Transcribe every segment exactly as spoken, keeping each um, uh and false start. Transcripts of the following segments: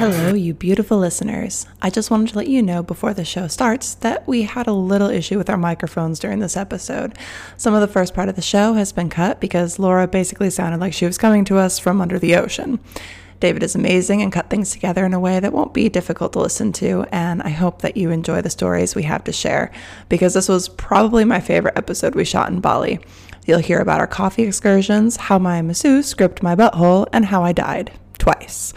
Hello, you beautiful listeners. I just wanted to let you know before the show starts that we had a little issue with our microphones during this episode. Some of the first part of the show has been cut because Laura basically sounded like she was coming to us from under the ocean. David is amazing and cut things together in a way that won't be difficult to listen to, and I hope that you enjoy the stories we have to share, because this was probably my favorite episode we shot in Bali. You'll hear about our coffee excursions, how my masseuse gripped my butthole, and how I died. Twice.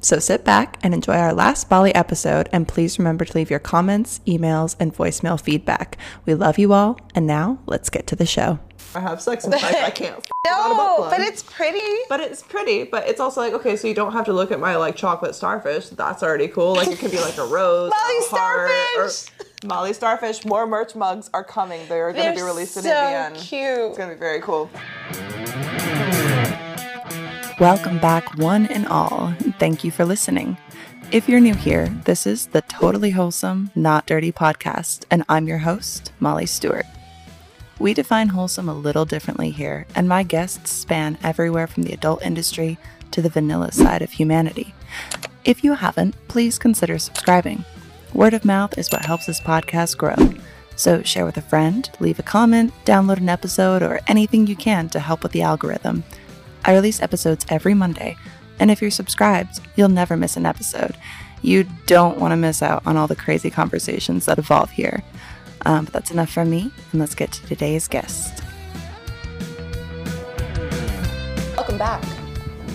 So sit back and enjoy our last Bali episode, and please remember to leave your comments, emails, and voicemail feedback. We love you all, and now let's get to the show. I have sex with life, I can't. No, but it's pretty. But it's pretty, but it's also like, okay, so you don't have to look at my like chocolate starfish. That's already cool. Like it could be like a rose, Molly Starfish! Or Molly Starfish. More merch mugs are coming. They're, They're going to be released so in A V N. Cute. It's going to be very cool. Welcome back, one and all. Thank you for listening. If you're new here, this is the Totally Wholesome, Not Dirty podcast, and I'm your host, Molly Stewart. We define wholesome a little differently here, and my guests span everywhere from the adult industry to the vanilla side of humanity. If you haven't, please consider subscribing. Word of mouth is what helps this podcast grow. So share with a friend, leave a comment, download an episode, or anything you can to help with the algorithm. I release episodes every Monday, and if you're subscribed, you'll never miss an episode. You don't want to miss out on all the crazy conversations that evolve here. Um, but that's enough from me, and let's get to today's guest. Welcome back,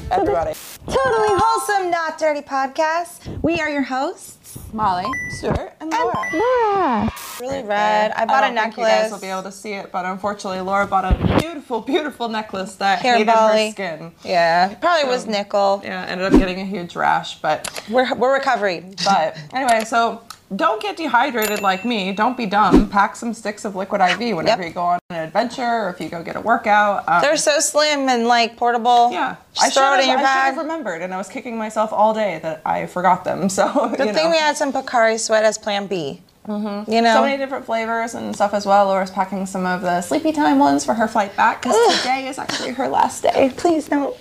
everybody. Totally Wholesome, Not Dirty podcast. We are your hosts, Molly Stewart and Laura. And Laura. Really red. I bought I a necklace. I don't think you guys will be able to see it, but unfortunately, Laura bought a beautiful, beautiful necklace that Hair hated Bali. Her skin. Yeah, it probably so, was nickel. Yeah, ended up getting a huge rash, but we're we're recovering. But anyway, so don't get dehydrated like me. Don't be dumb. Pack some sticks of Liquid I V whenever yep. you go on an adventure or if you go get a workout. Um, They're so slim and like portable. Yeah, Just I should have, I should have remembered, and I was kicking myself all day that I forgot them. So the you thing know. We had some Pocari Sweat as Plan B. Mm-hmm. You know, so many different flavors and stuff as well. Laura's packing some of the sleepy time ones for her flight back because today is actually her last day. Please don't.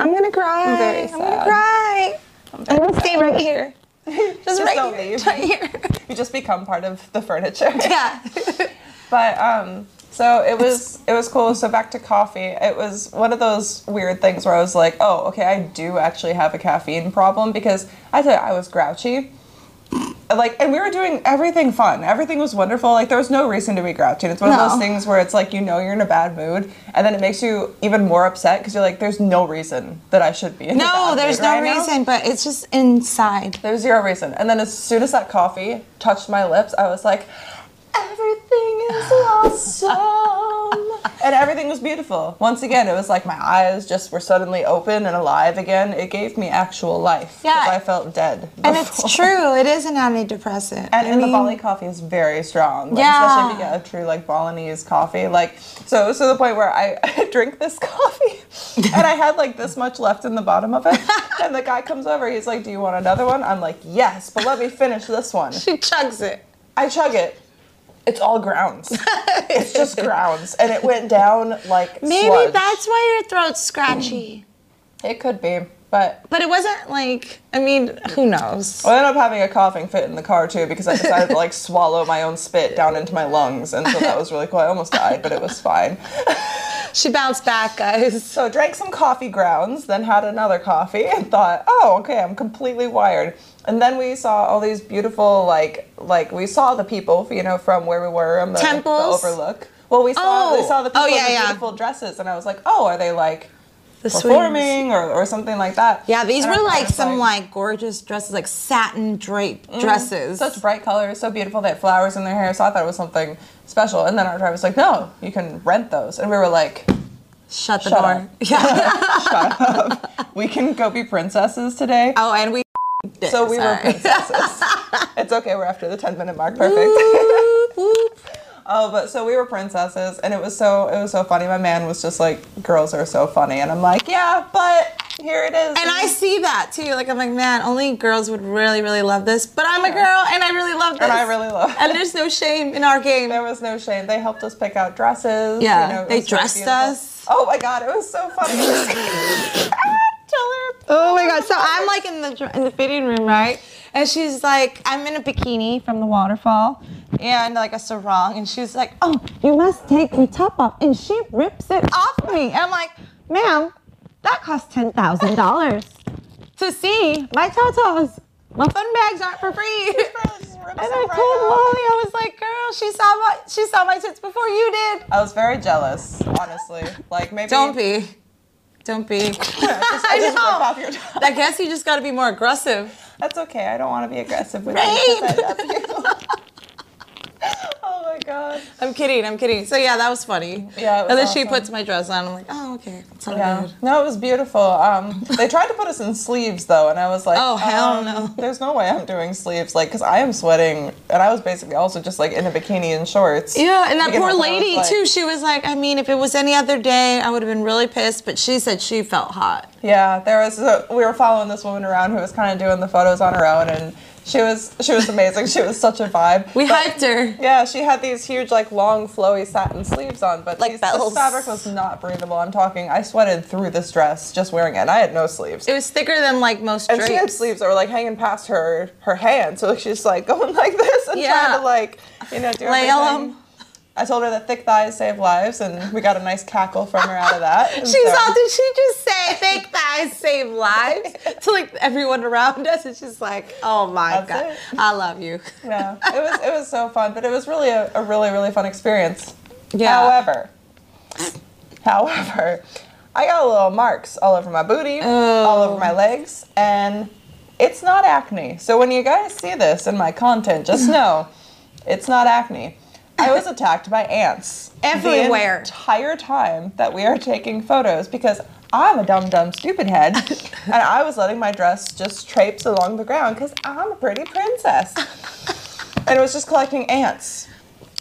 I'm gonna cry. I'm very sad. I'm gonna cry. I'm, I'm gonna stay right here. Just, just right, don't here. Leave. Right here. You just become part of the furniture. Yeah. But um, so it was it was cool. So back to coffee. It was one of those weird things where I was like, oh, okay, I do actually have a caffeine problem because I thought I was grouchy. Like, and we were doing everything fun. Everything was wonderful. Like, there was no reason to be grouchy. It's one no. of those things where it's like, you know you're in a bad mood, and then it makes you even more upset because you're like, there's no reason that I should be in no, a bad mood No, there's no right reason, now. But it's just inside. There's zero reason. And then as soon as that coffee touched my lips, I was like, everything is awesome. And everything was beautiful. Once again, it was like my eyes just were suddenly open and alive again. It gave me actual life. Yeah. I felt dead. Before. And it's true. It is an antidepressant. And, I and mean, the Bali coffee is very strong. Like, yeah. Especially if you get a true, like, Balinese coffee. Like, so it was to the point where I, I drink this coffee and I had, like, this much left in the bottom of it. And the guy comes over. He's like, do you want another one? I'm like, yes, but let me finish this one. She chugs it. I chug it. It's all grounds. It's just grounds. And it went down like Maybe sludge. That's why your throat's scratchy. It could be, but... But it wasn't like, I mean, who knows? I ended up having a coughing fit in the car, too, because I decided to, like, swallow my own spit down into my lungs. And so that was really cool. I almost died, but it was fine. She bounced back, guys. So drank some coffee grounds, then had another coffee, and thought, oh, okay, I'm completely wired. And then we saw all these beautiful, like, like we saw the people, you know, from where we were on the, the Overlook. Well, we saw, oh. we saw the people oh, yeah, in the yeah. beautiful dresses, and I was like, oh, are they, like, the performing or, or something like that? Yeah, these were, like, some, like, like, gorgeous dresses, like satin draped mm, dresses. Such bright colors, so beautiful. They had flowers in their hair, so I thought it was something special. And then our driver was like, no, you can rent those. And we were like... Shut the shut door. Up. Yeah. Shut up. We can go be princesses today. Oh, and we... Did, so we sorry. Were princesses. It's okay, we're after the ten minute mark. Perfect. Whoop, whoop. Oh, but so we were princesses, and it was so it was so funny. My man was just like, girls are so funny, and I'm like, yeah, but here it is. And I see that too. Like, I'm like, man, only girls would really, really love this. But I'm a girl, and I really love this. And I really love it. And there's no shame in our game. There was no shame. They helped us pick out dresses. Yeah, you know, they dressed us. Oh my God, it was so funny. tell her. Oh my God. So I'm like in the in the fitting room, right? And she's like, I'm in a bikini from the waterfall and like a sarong. And she's like, oh, you must take the top off. And she rips it off me. And I'm like, ma'am, that costs ten thousand dollars to see my tatas. My fun bags aren't for free. And I told right Molly, I was like, girl, she saw my she saw my tits before you did. I was very jealous, honestly. Like maybe Don't be. Don't be. Yeah, just, I, I just know. Rip off your top. I guess you just gotta be more aggressive. That's okay. I don't want to be aggressive with right? you. Oh my God. I'm kidding, I'm kidding. So yeah, that was funny. Yeah, it was And then awesome. She puts my dress on, I'm like, oh, okay. It's all yeah. good. No, it was beautiful. Um, they tried to put us in sleeves though, and I was like, oh, hell um, no. There's no way I'm doing sleeves, like, because I am sweating, and I was basically also just like in a bikini and shorts. Yeah, and that poor lady like, too, she was like, I mean, if it was any other day, I would have been really pissed, but she said she felt hot. Yeah, there was, a, we were following this woman around who was kind of doing the photos on her own, and She was she was amazing. She was such a vibe. We but, hyped her. Yeah, she had these huge, like, long, flowy satin sleeves on, but like these, this fabric was not breathable. I'm talking, I sweated through this dress just wearing it, and I had no sleeves. It was thicker than, like, most drapes. And she had sleeves that were, like, hanging past her, her hand, so she's just, like, going like this and yeah. trying to, like, you know, do everything. Lael-um. I told her that thick thighs save lives, and we got a nice cackle from her out of that. She so. Saw, did she just say thick thighs save lives to like everyone around us? It's just like, oh my That's God, it. I love you. Yeah, it was it was so fun, but it was really a, a really really fun experience. Yeah. However, however, I got little marks all over my booty, oh. all over my legs, and it's not acne. So when you guys see this in my content, just know it's not acne. I was attacked by ants everywhere the entire time that we are taking photos because I'm a dumb, dumb, stupid head, and I was letting my dress just traipse along the ground because I'm a pretty princess, and it was just collecting ants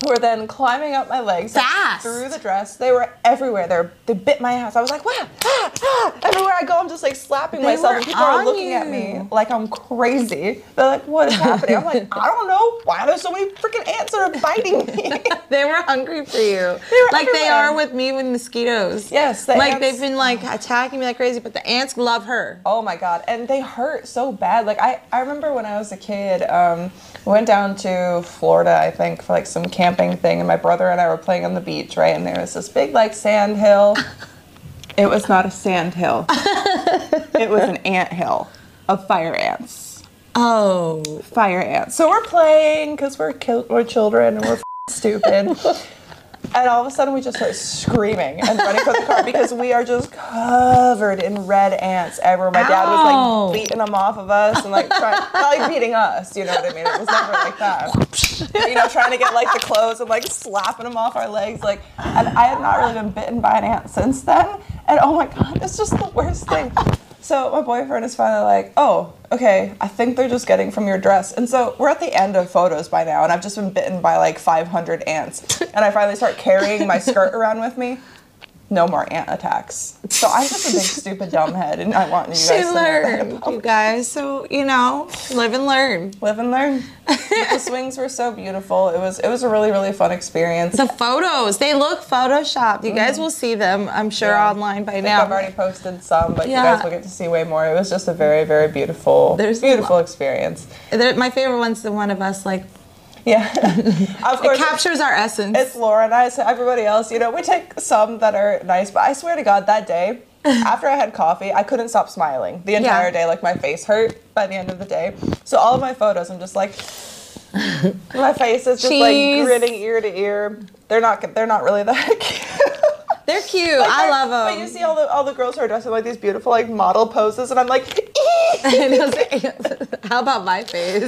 who were then climbing up my legs fast through the dress. They were everywhere. They were, they bit my ass. I was like, wow, ah, ah. Everywhere I go, I'm just like slapping they myself, and people are looking you. At me like I'm crazy. They're like, what is happening? I'm like, I don't know. Why are there so many freaking ants that are biting me? They were hungry for you. They were like everywhere. They are with me with mosquitoes. Yes. The like ants. They've been like attacking me like crazy, but the ants love her. Oh my God. And they hurt so bad. Like I, I remember when I was a kid, um, we went down to Florida, I think, for like some camp thing, and my brother and I were playing on the beach, right? And there was this big, like, sand hill. It was not a sand hill. It was an ant hill of fire ants. Oh. Fire ants. So we're playing because we're, ki- we're children and we're f- stupid. And all of a sudden, we just start screaming and running for the car because we are just covered in red ants everywhere. My Ow. Dad was, like, beating them off of us and, like, trying, not, like, beating us, you know what I mean? It was never like that. You know, trying to get, like, the clothes and, like, slapping them off our legs. Like, and I had not really been bitten by an ant since then. And, oh, my God, it's just the worst thing. So my boyfriend is finally like, oh, okay, I think they're just getting from your dress. And so we're at the end of photos by now, and I've just been bitten by like five hundred ants. And I finally start carrying my skirt around with me. No more ant attacks. So I'm just a big, stupid, dumb head, and I want you guys she to learned, know that you guys. So, you know, live and learn. Live and learn. The swings were so beautiful. It was it was a really, really fun experience. The photos, they look photoshopped. You mm. guys will see them, I'm sure, yeah. online by I think now. I've already posted some, but yeah. you guys will get to see way more. It was just a very, very beautiful, There's beautiful experience. They're, my favorite one's the one of us, like, yeah, of course, it captures our essence. It's Laura and I, so everybody else, you know, we take some that are nice, but I swear to God, that day, after I had coffee, I couldn't stop smiling the entire yeah. day, like my face hurt by the end of the day. So all of my photos, I'm just like, my face is just Jeez. Like grinning ear to ear. They're not, they're not really that cute. They're cute. Like I love them. But you see all the all the girls who are dressed in like these beautiful like model poses, and I'm like, how about my face?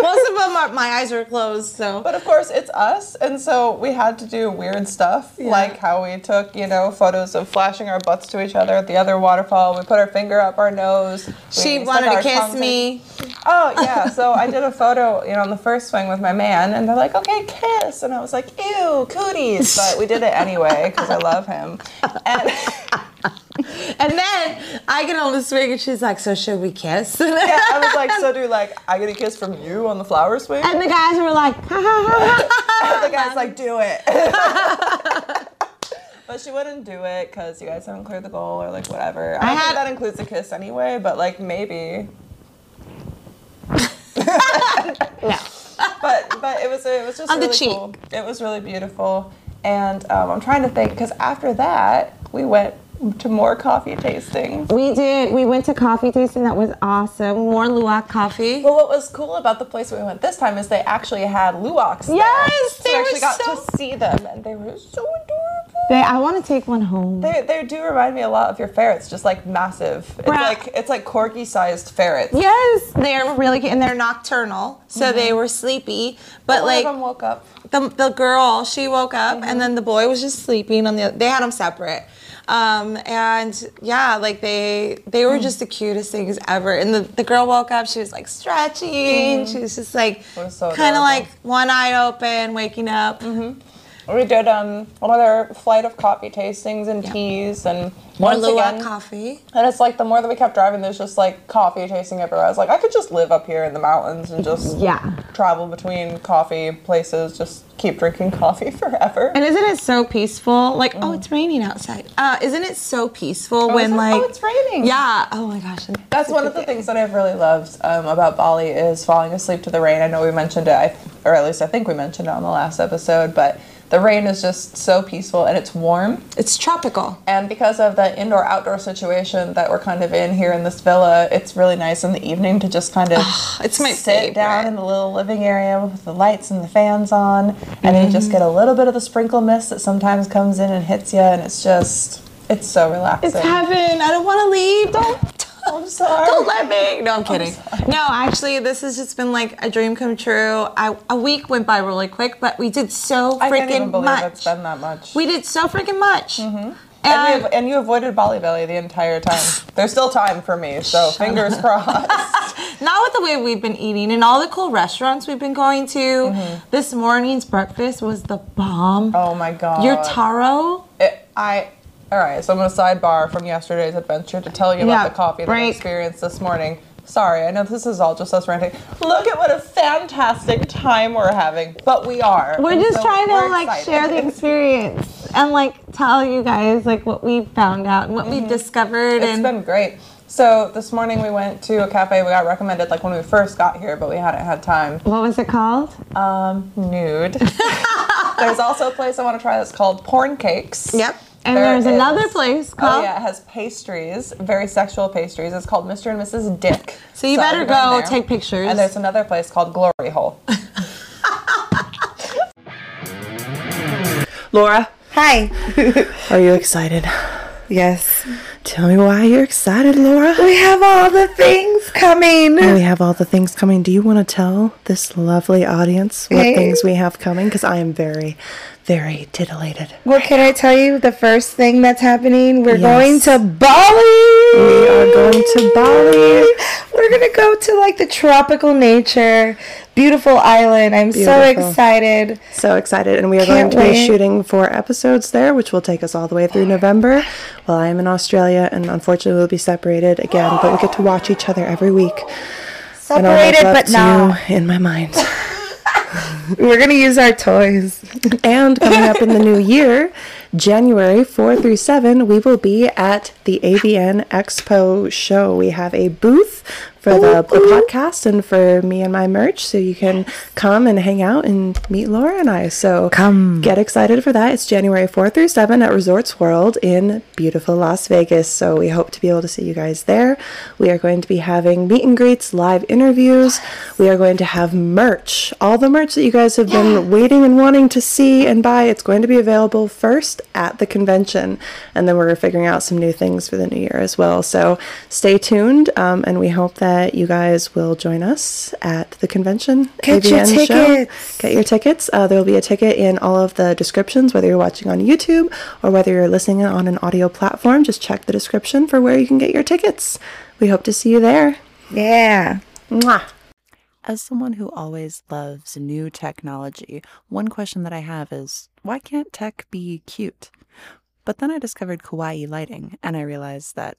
Most of them, are, my eyes are closed, so. But of course, it's us, and so we had to do weird stuff, yeah. like how we took, you know, photos of flashing our butts to each other at the other waterfall. We put our finger up our nose. She wanted to kiss me. In. Oh yeah, so I did a photo, you know, on the first swing with my man, and they're like, "Okay, kiss," and I was like, "Ew, cooties," but we did it anyway because I love him. And and then I get on the swing, and she's like, "So should we kiss?" Yeah, I was like, "So do like I get a kiss from you?" on the flower swing? And the guys were like, ha, ha, ha, ha. The guy's like, do it. But she wouldn't do it because you guys haven't cleared the goal or, like, whatever. I, I don't had... think that includes the kiss anyway, but, like, maybe. No. But but it was it was just on really the cheek. Cool. It was really beautiful. And um, I'm trying to think, because after that, we went to more coffee tasting. We did. We went to coffee tasting. That was awesome. More Luwak coffee. Well, what was cool about the place we went this time is they actually had Luwaks. Yes, there. They so we actually got so... to see them, and they were so adorable. They, I want to take one home. They, they do remind me a lot of your ferrets, just like massive. It's right. like it's like corgi-sized ferrets. Yes, they're really cute, and they're nocturnal, so mm-hmm. they were sleepy. But, but like one of them woke up. The the girl, she woke up, mm-hmm. and then the boy was just sleeping on the. They had them separate. Um, and yeah, like they, they were just the cutest things ever. And the, the girl woke up, she was like stretching. Mm-hmm. She was just like, so kind of like one eye open, waking up. Mm-hmm. We did, um, another flight of coffee tastings and yeah. teas and more Luwak coffee. And it's like, the more that we kept driving, there's just like coffee tasting everywhere. I was like, I could just live up here in the mountains and just yeah. travel between coffee places, just keep drinking coffee forever. And isn't it so peaceful? Like, mm. oh, it's raining outside. Uh, isn't it so peaceful oh, when like, like... Oh, it's raining. Yeah. Oh my gosh. That's, That's one of the things that I've really loved um, about Bali is falling asleep to the rain. I know we mentioned it, I, or at least I think we mentioned it on the last episode, but the rain is just so peaceful and it's warm. It's tropical. And because of the indoor-outdoor situation that we're kind of in here in this villa, it's really nice in the evening to just kind of oh, it's my sit favorite. Down in the little living area with the lights and the fans on. And mm-hmm. you just get a little bit of the sprinkle mist that sometimes comes in and hits you, and it's just, it's so relaxing. It's heaven. I don't want to leave. Don't. I'm sorry. Don't let me. No, I'm kidding. I'm no, actually, this has just been like a dream come true. I, a week went by really quick, but we did so freaking much. I can't even believe much. It's been that much. We did so freaking much. Mm-hmm. And, and, we, and you avoided Bali Belly the entire time. There's still time for me, so fingers crossed. Not with the way we've been eating and all the cool restaurants we've been going to. Mm-hmm. This morning's breakfast was the bomb. Oh my god. Your taro. It, I. All right, so I'm going to sidebar from yesterday's adventure to tell you yeah, about the coffee break. that I experienced this morning. Sorry, I know this is all just us ranting. Look at what a fantastic time we're having, but we are. We're just so trying we're to like excited. share the experience and like tell you guys like what we found out and what mm-hmm. we've discovered. It's and- been great. So this morning we went to a cafe we got recommended like when we first got here, but we hadn't had time. What was it called? Um, Nude. There's also a place I want to try that's called Porn Cakes. Yep. And there there's is, another place called... Oh, yeah, it has pastries, very sexual pastries. It's called Mister and Missus Dick. So you so better go take pictures. And there's another place called Glory Hole. Laura. Hi. Are you excited? Yes. Tell me why you're excited, Laura. We have all the things coming. And we have all the things coming. Do you want to tell this lovely audience what hey. things we have coming? Because I am very... very titillated. Well, can I tell you the first thing that's happening? We're yes. going to Bali. We are going to Bali. We're going to go to like the tropical nature, beautiful island. I'm beautiful. so excited. So excited. And we are Can't going to wait. be shooting four episodes there, which will take us all the way through November. Well, I am in Australia, and unfortunately we'll be separated again, but we get to watch each other every week. Separated, but not. In my mind. We're going to use our toys. And coming up in the new year, January fourth through seventh, we will be at the A V N Expo show. We have a booth for the, the podcast and for me and my merch, so you can come and hang out and meet Laura and I. So come. Get excited for that. It's January fourth through seventh at Resorts World in beautiful Las Vegas. So we hope to be able to see you guys there. We are going to be having meet and greets, live interviews. We are going to have merch. All the merch that you guys have yeah. been waiting and wanting to see and buy, it's going to be available first at the convention. And then we're figuring out some new things for the new year as well. So stay tuned, um, and we hope that you guys will join us at the convention. Get A V N your tickets. Show. Get your tickets. Uh, there will be a ticket in all of the descriptions, whether you're watching on YouTube or whether you're listening on an audio platform. Just check the description for where you can get your tickets. We hope to see you there. Yeah. Mwah. As someone who always loves new technology, one question that I have is, why can't tech be cute? But then I discovered Kauai Lighting, and I realized that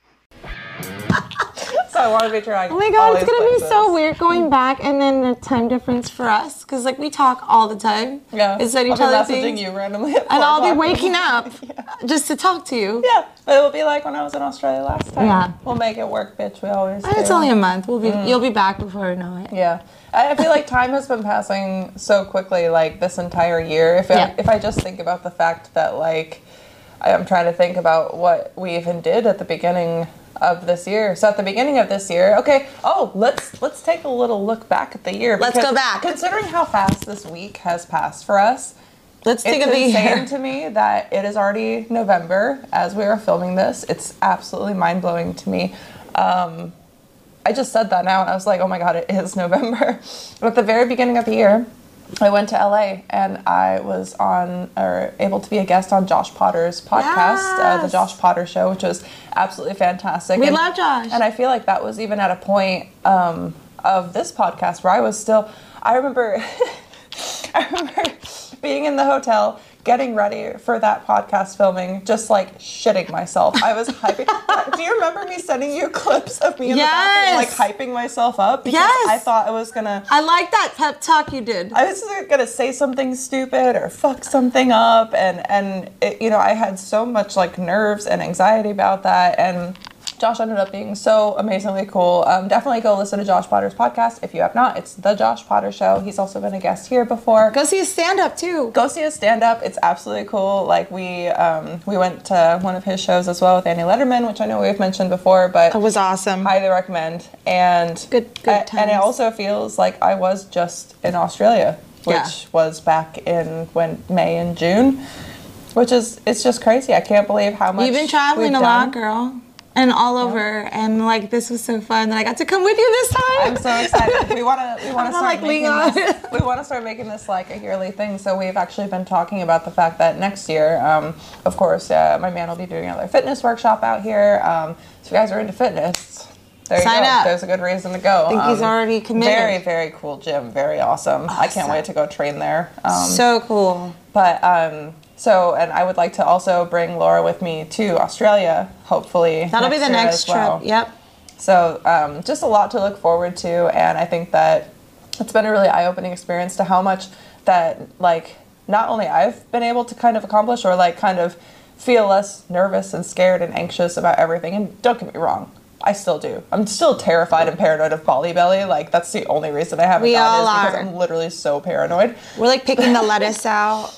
So I want to make sure I Oh my god, it's going to be so weird going back and then the time difference for us. Because, like, we talk all the time. Yeah. Instead of each other things. I'll be messaging you randomly. And I'll be waking up yeah. just to talk to you. Yeah. But it'll be like when I was in Australia last time. Yeah. We'll make it work, bitch. We always and do. It's only a month. We'll be. Mm. You'll be back before I know it. Yeah. I feel like time has been passing so quickly, like, this entire year. If yeah. I, If I just think about the fact that, like, I'm trying to think about what we even did at the beginning of this year. So at the beginning of this year, okay, oh, let's let's take a little look back at the year. Let's go back. Considering how fast this week has passed for us, let's take a look. It's insane to me that it is already November as we are filming this. It's absolutely mind-blowing to me. Um, I just said that now, and I was like, oh my god, it is November. But at the very beginning of the year, I went to L A and I was on, or able to be a guest on Josh Potter's podcast, yes. uh, The Josh Potter Show, which was absolutely fantastic. We and, love Josh. And I feel like that was even at a point um, of this podcast where I was still, I remember, I remember being in the hotel, getting ready for that podcast filming, just like shitting myself. I was hyping. Do you remember me sending you clips of me in yes. the bathroom, like hyping myself up? Because yes. I thought I was gonna. I like that pep talk you did. I was gonna say something stupid or fuck something up, and and it, you know, I had so much like nerves and anxiety about that, and Josh ended up being so amazingly cool. Um, definitely go listen to Josh Potter's podcast if you have not. It's The Josh Potter Show. He's also been a guest here before. Go see his stand-up, too. Go see his stand-up. It's absolutely cool. Like, we um, we went to one of his shows as well with Annie Letterman, which I know we've mentioned before, but... It was awesome. Highly recommend. And good, good I, And it also feels like I was just in Australia, which yeah. was back in when May and June, which is... It's just crazy. I can't believe how much we've done. You've been traveling a lot, girl. And all yeah. over, and like this was so fun that I got to come with you this time. I'm so excited. We want to, we want to start like making this, we want to start making this like a yearly thing. So we've actually been talking about the fact that next year, um, of course, uh, my man will be doing another fitness workshop out here. Um, so if you guys are into fitness, there you Sign go. Up. There's a good reason to go. I think um, he's already committed. Very, very cool gym. Very awesome. awesome. I can't wait to go train there. Um, so cool. But. Um, So, and I would like to also bring Laura with me to Australia, hopefully. That'll be the next trip, yep. So, um, just a lot to look forward to, and I think that it's been a really eye-opening experience to how much that, like, not only I've been able to kind of accomplish or, like, kind of feel less nervous and scared and anxious about everything, and don't get me wrong. I still do. I'm still terrified and paranoid of Bali Belly. Like, that's the only reason I haven't gone is because I'm literally so paranoid. We're, like, picking the lettuce out.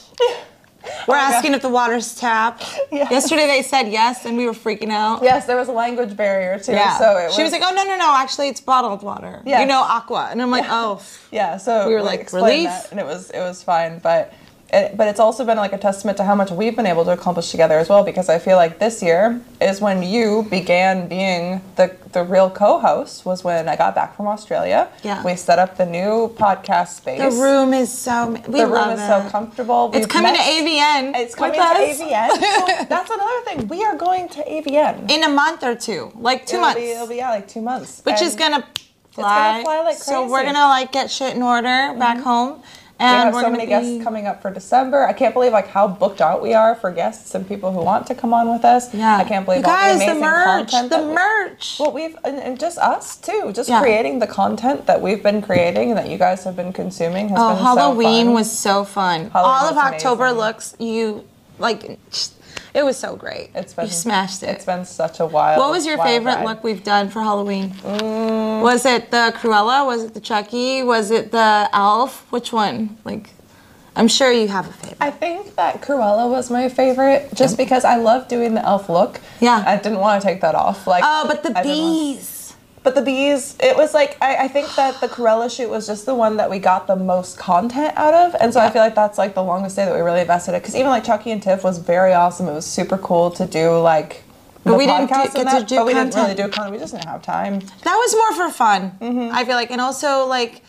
We're oh asking God. If the water's tapped. Yeah. Yesterday they said yes, and we were freaking out. Yes, there was a language barrier too. Yeah. So it was, she was like, "Oh no, no, no! Actually, it's bottled water. Yeah. You know, aqua." And I'm like, yeah. "Oh, yeah." So we were like, "Relief," that, and it was it was fine. But it, but it's also been like a testament to how much we've been able to accomplish together as well. Because I feel like this year is when you began being the the real co-host. Was when I got back from Australia. Yeah. We set up the new podcast space. The room is so we the love room is it. So comfortable. We've it's coming met, to A V N. It's coming to A V N. So that's another thing. We are going to A V N in a month or two, like two it'll months. Be, it'll be yeah, like two months. Which and is gonna fly. It's gonna fly like crazy. So we're gonna like get shit in order mm-hmm. back home. And we have so many be... guests coming up for December. I can't believe like how booked out we are for guests and people who want to come on with us. Yeah, I can't believe you guys, all the amazing the merch, content. The we, merch. Well, we've and, and just us too. Just yeah. creating the content that we've been creating and that you guys have been consuming has oh, been Halloween so fun. was so fun. Halloween all of October amazing. looks you like. It was so great. It's been, you smashed it. It's been such a wild What was your favorite ride. Look we've done for Halloween? Mm. Was it the Cruella? Was it the Chucky? Was it the Elf? Which one? Like, I'm sure you have a favorite. I think that Cruella was my favorite, just yeah. because I love doing the Elf look. Yeah. I didn't want to take that off. Like, oh, but the I bees. But the bees, it was like, I, I think that the Cruella shoot was just the one that we got the most content out of. And so yeah. I feel like that's like the longest day that we really invested in it. Because even like Chucky and Tiff was very awesome. It was super cool to do like But we didn't get that, to do but we content. didn't really do content. We just didn't have time. That was more for fun, mm-hmm. I feel like. And also, like,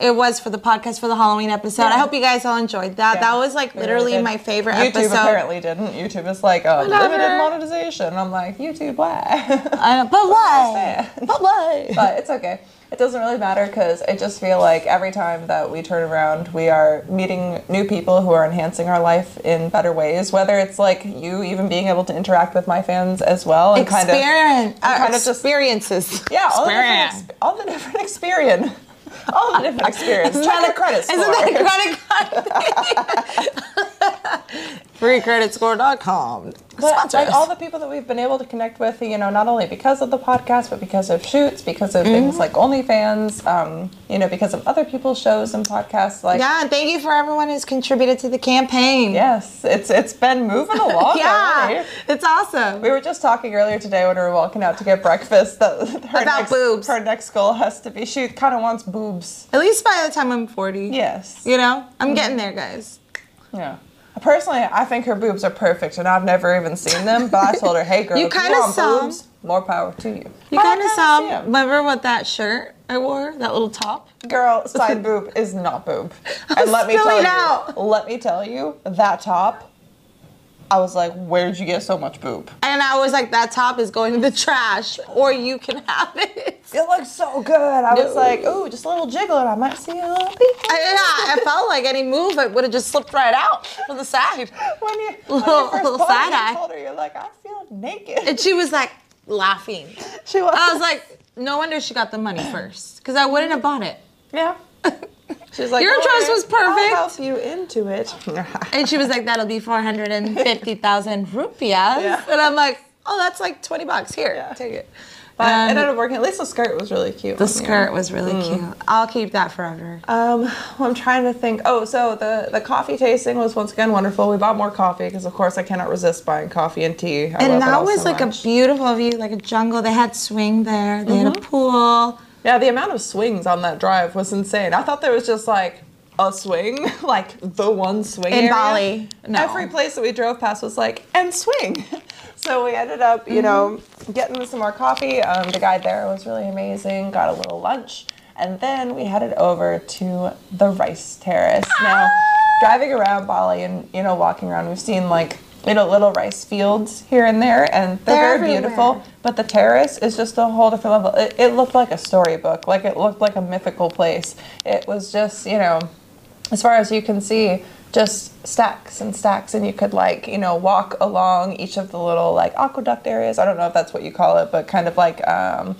it was for the podcast for the Halloween episode. Yeah. I hope you guys all enjoyed that. Yeah. That was, like, literally really my favorite YouTube episode. YouTube apparently didn't. YouTube is like, oh, Whatever. limited monetization. I'm like, YouTube, why? I know, but why? But why? But it's okay. It doesn't really matter because I just feel like every time that we turn around, we are meeting new people who are enhancing our life in better ways. Whether it's like you even being able to interact with my fans as well, and Experience, kind of, and uh, kind of just, experiences. Yeah, all Experience. the different, all the different experience. All the different experience. Try the credit score. Isn't that a credit card? free credit score dot com. But, like, all the people that we've been able to connect with, you know, not only because of the podcast, but because of shoots, because of mm-hmm. things like OnlyFans, um, you know, because of other people's shows and podcasts. Like, yeah, and thank you for everyone who's contributed to the campaign. Yes, it's it's been moving along. yeah, already. It's awesome. We were just talking earlier today when we were walking out to get breakfast that her about next, boobs. Her next goal has to be she kind of wants boobs. At least by the time I'm forty. Yes. You know, I'm mm-hmm. getting there, guys. Yeah. Personally, I think her boobs are perfect, and I've never even seen them, but I told her, hey, girl, you if you want saw boobs, them. more power to you. You kind of saw them. Remember what that shirt I wore? That little top? Girl, side boob is not boob. I'm and let me tell you, out. let me tell you, that top, I was like, where'd you get so much boob? And I was like, that top is going to the trash, or you can have it. It looks so good. I no. was like, ooh, just a little jiggle, and I might see a little peek. Yeah, I felt like any move, it would have just slipped right out to the side. When you, when little, you first little side you eye. told her, you're like, I feel naked. And she was like, laughing. She was. I was like, no wonder she got the money first, because I wouldn't have bought it. Yeah. She was like, your dress was perfect. I'll help you into it. And she was like, that'll be four hundred fifty thousand rupiahs. Yeah. And I'm like, oh, that's like twenty bucks. Here, yeah. take it. But um, it ended up working. At least the skirt was really cute. The skirt was really mm. cute. I'll keep that forever. Um, well, I'm trying to think. Oh, so the, the coffee tasting was once again wonderful. We bought more coffee because, of course, I cannot resist buying coffee and tea. I and that was so like much. a beautiful view, like a jungle. They had swing there. They mm-hmm. had a pool. Yeah, the amount of swings on that drive was insane. I thought there was just like a swing, like the one swing in area. Bali. No. Every place that we drove past was like, and swing. So we ended up, you mm-hmm. know, getting some more coffee. Um, the guy there was really amazing. Got a little lunch, and then we headed over to the rice terrace. Now, driving around Bali and you know walking around, we've seen like. Little, little rice fields here and there, and they're, they're very everywhere. beautiful, but the terrace is just a whole different level. It, it looked like a storybook, like it looked like a mythical place. It was just, you know, as far as you can see, just stacks and stacks, and you could like, you know, walk along each of the little like aqueduct areas. I don't know if that's what you call it, but kind of like um,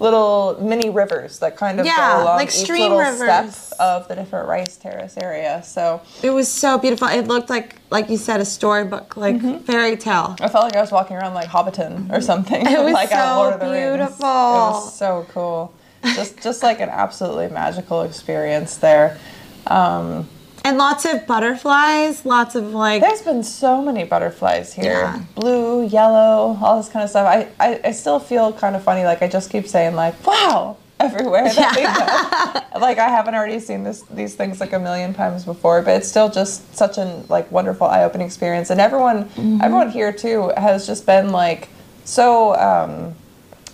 little mini rivers that kind of yeah, go along like each stream little rivers. step of the different rice terrace area. So it was so beautiful. It looked like, like you said, a storybook, like mm-hmm. fairy tale. I felt like I was walking around like Hobbiton or something. It was like so out Lord of the beautiful. Rings. It was so cool. Just just like an absolutely magical experience there. Um, and lots of butterflies, lots of like... There's been so many butterflies here. Yeah. Blue, yellow, all this kind of stuff. I, I, I still feel kind of funny. Like I just keep saying like, wow, everywhere that yeah. we go. Like I haven't already seen this these things like a million times before, but it's still just such an like wonderful eye-opening experience. And everyone mm-hmm. everyone here too has just been like so um,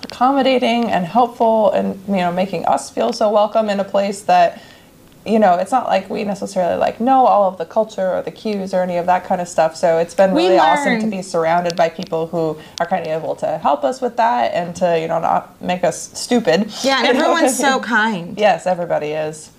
accommodating and helpful and you know making us feel so welcome in a place that you know, it's not like we necessarily like know all of the culture or the cues or any of that kind of stuff. So it's been really awesome to be surrounded by people who are kind of able to help us with that and to, you know, not make us stupid. Yeah, and everyone's so kind. Yes, everybody is.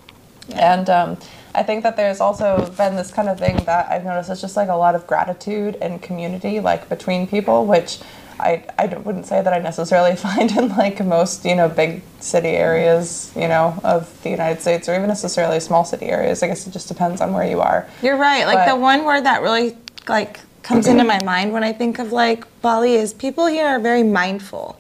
Yeah. And um, I think that there's also been this kind of thing that I've noticed. It's just like a lot of gratitude and community, like between people, which I, I wouldn't say that I necessarily find in like most, you know, big city areas, you know, of the United States or even necessarily small city areas. I guess it just depends on where you are. You're right. Like but, the one word that really like comes into my mind when I think of like Bali is people here are very mindful.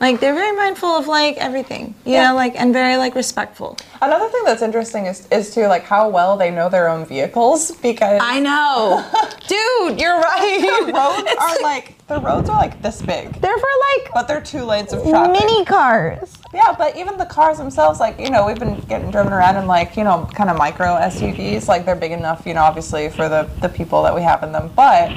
Like they're very mindful of like everything, you yeah. know, like and very like respectful. Another thing that's interesting is is too like how well they know their own vehicles because I know, dude, you're right. The roads it's are like the roads are like this big. They're for like, but they're two lanes of traffic. Mini cars. Yeah, but even the cars themselves, like you know, we've been getting driven around in like you know kind of micro S U Vs. Like they're big enough, you know, obviously for the the people that we have in them, but.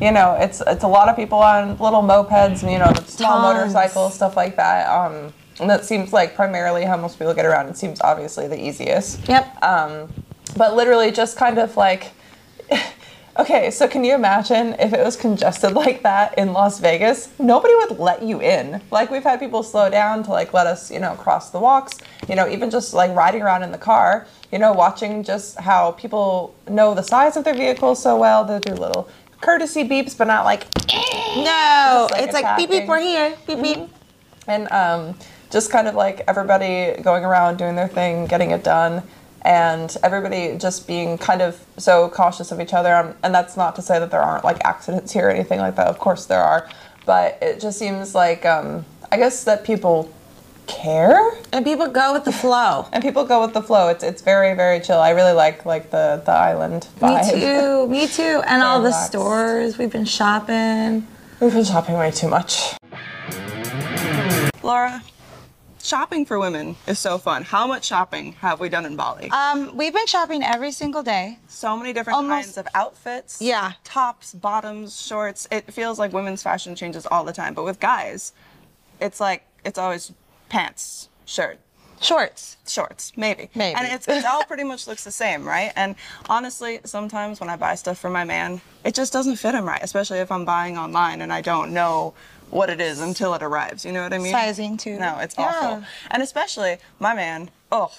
You know, it's it's a lot of people on little mopeds and, you know, small Tons. motorcycles, stuff like that. Um, and that seems like primarily how most people get around. It seems obviously the easiest. Yep. Um, but literally just kind of like... Okay, so can you imagine if it was congested like that in Las Vegas? Nobody would let you in. Like, we've had people slow down to, like, let us, you know, cross the walks. You know, even just, like, riding around in the car, you know, watching just how people know the size of their vehicles so well. They do little courtesy beeps, but not, like, no. Just, like, it's attacking. Like, beep, beep, we're here. Beep, mm-hmm. beep. And um, just kind of, like, everybody going around, doing their thing, getting it done. And everybody just being kind of so cautious of each other. Um, and that's not to say that there aren't, like, accidents here or anything like that. Of course there are. But it just seems like, um, I guess that people care. And people go with the flow. and people go with the flow. It's it's very, very chill. I really like, like, the, the island vibe. Me too. Me too. And, and all relaxed. The stores. We've been shopping. We've been shopping way too much. Laura. Shopping for women is so fun. How much shopping have we done in Bali? Um, we've been shopping every single day. So many different Almost, kinds of outfits. Yeah. Tops, bottoms, shorts. It feels like women's fashion changes all the time. But with guys, it's like, it's always pants, shirt. Shorts. Shorts, maybe. Maybe. And it's, it all pretty much looks the same, right? And honestly, sometimes when I buy stuff for my man, it just doesn't fit him right, especially if I'm buying online and I don't know what it is until it arrives, you know what I mean? Sizing, too. No, it's yeah. awful. And especially, my man, oh,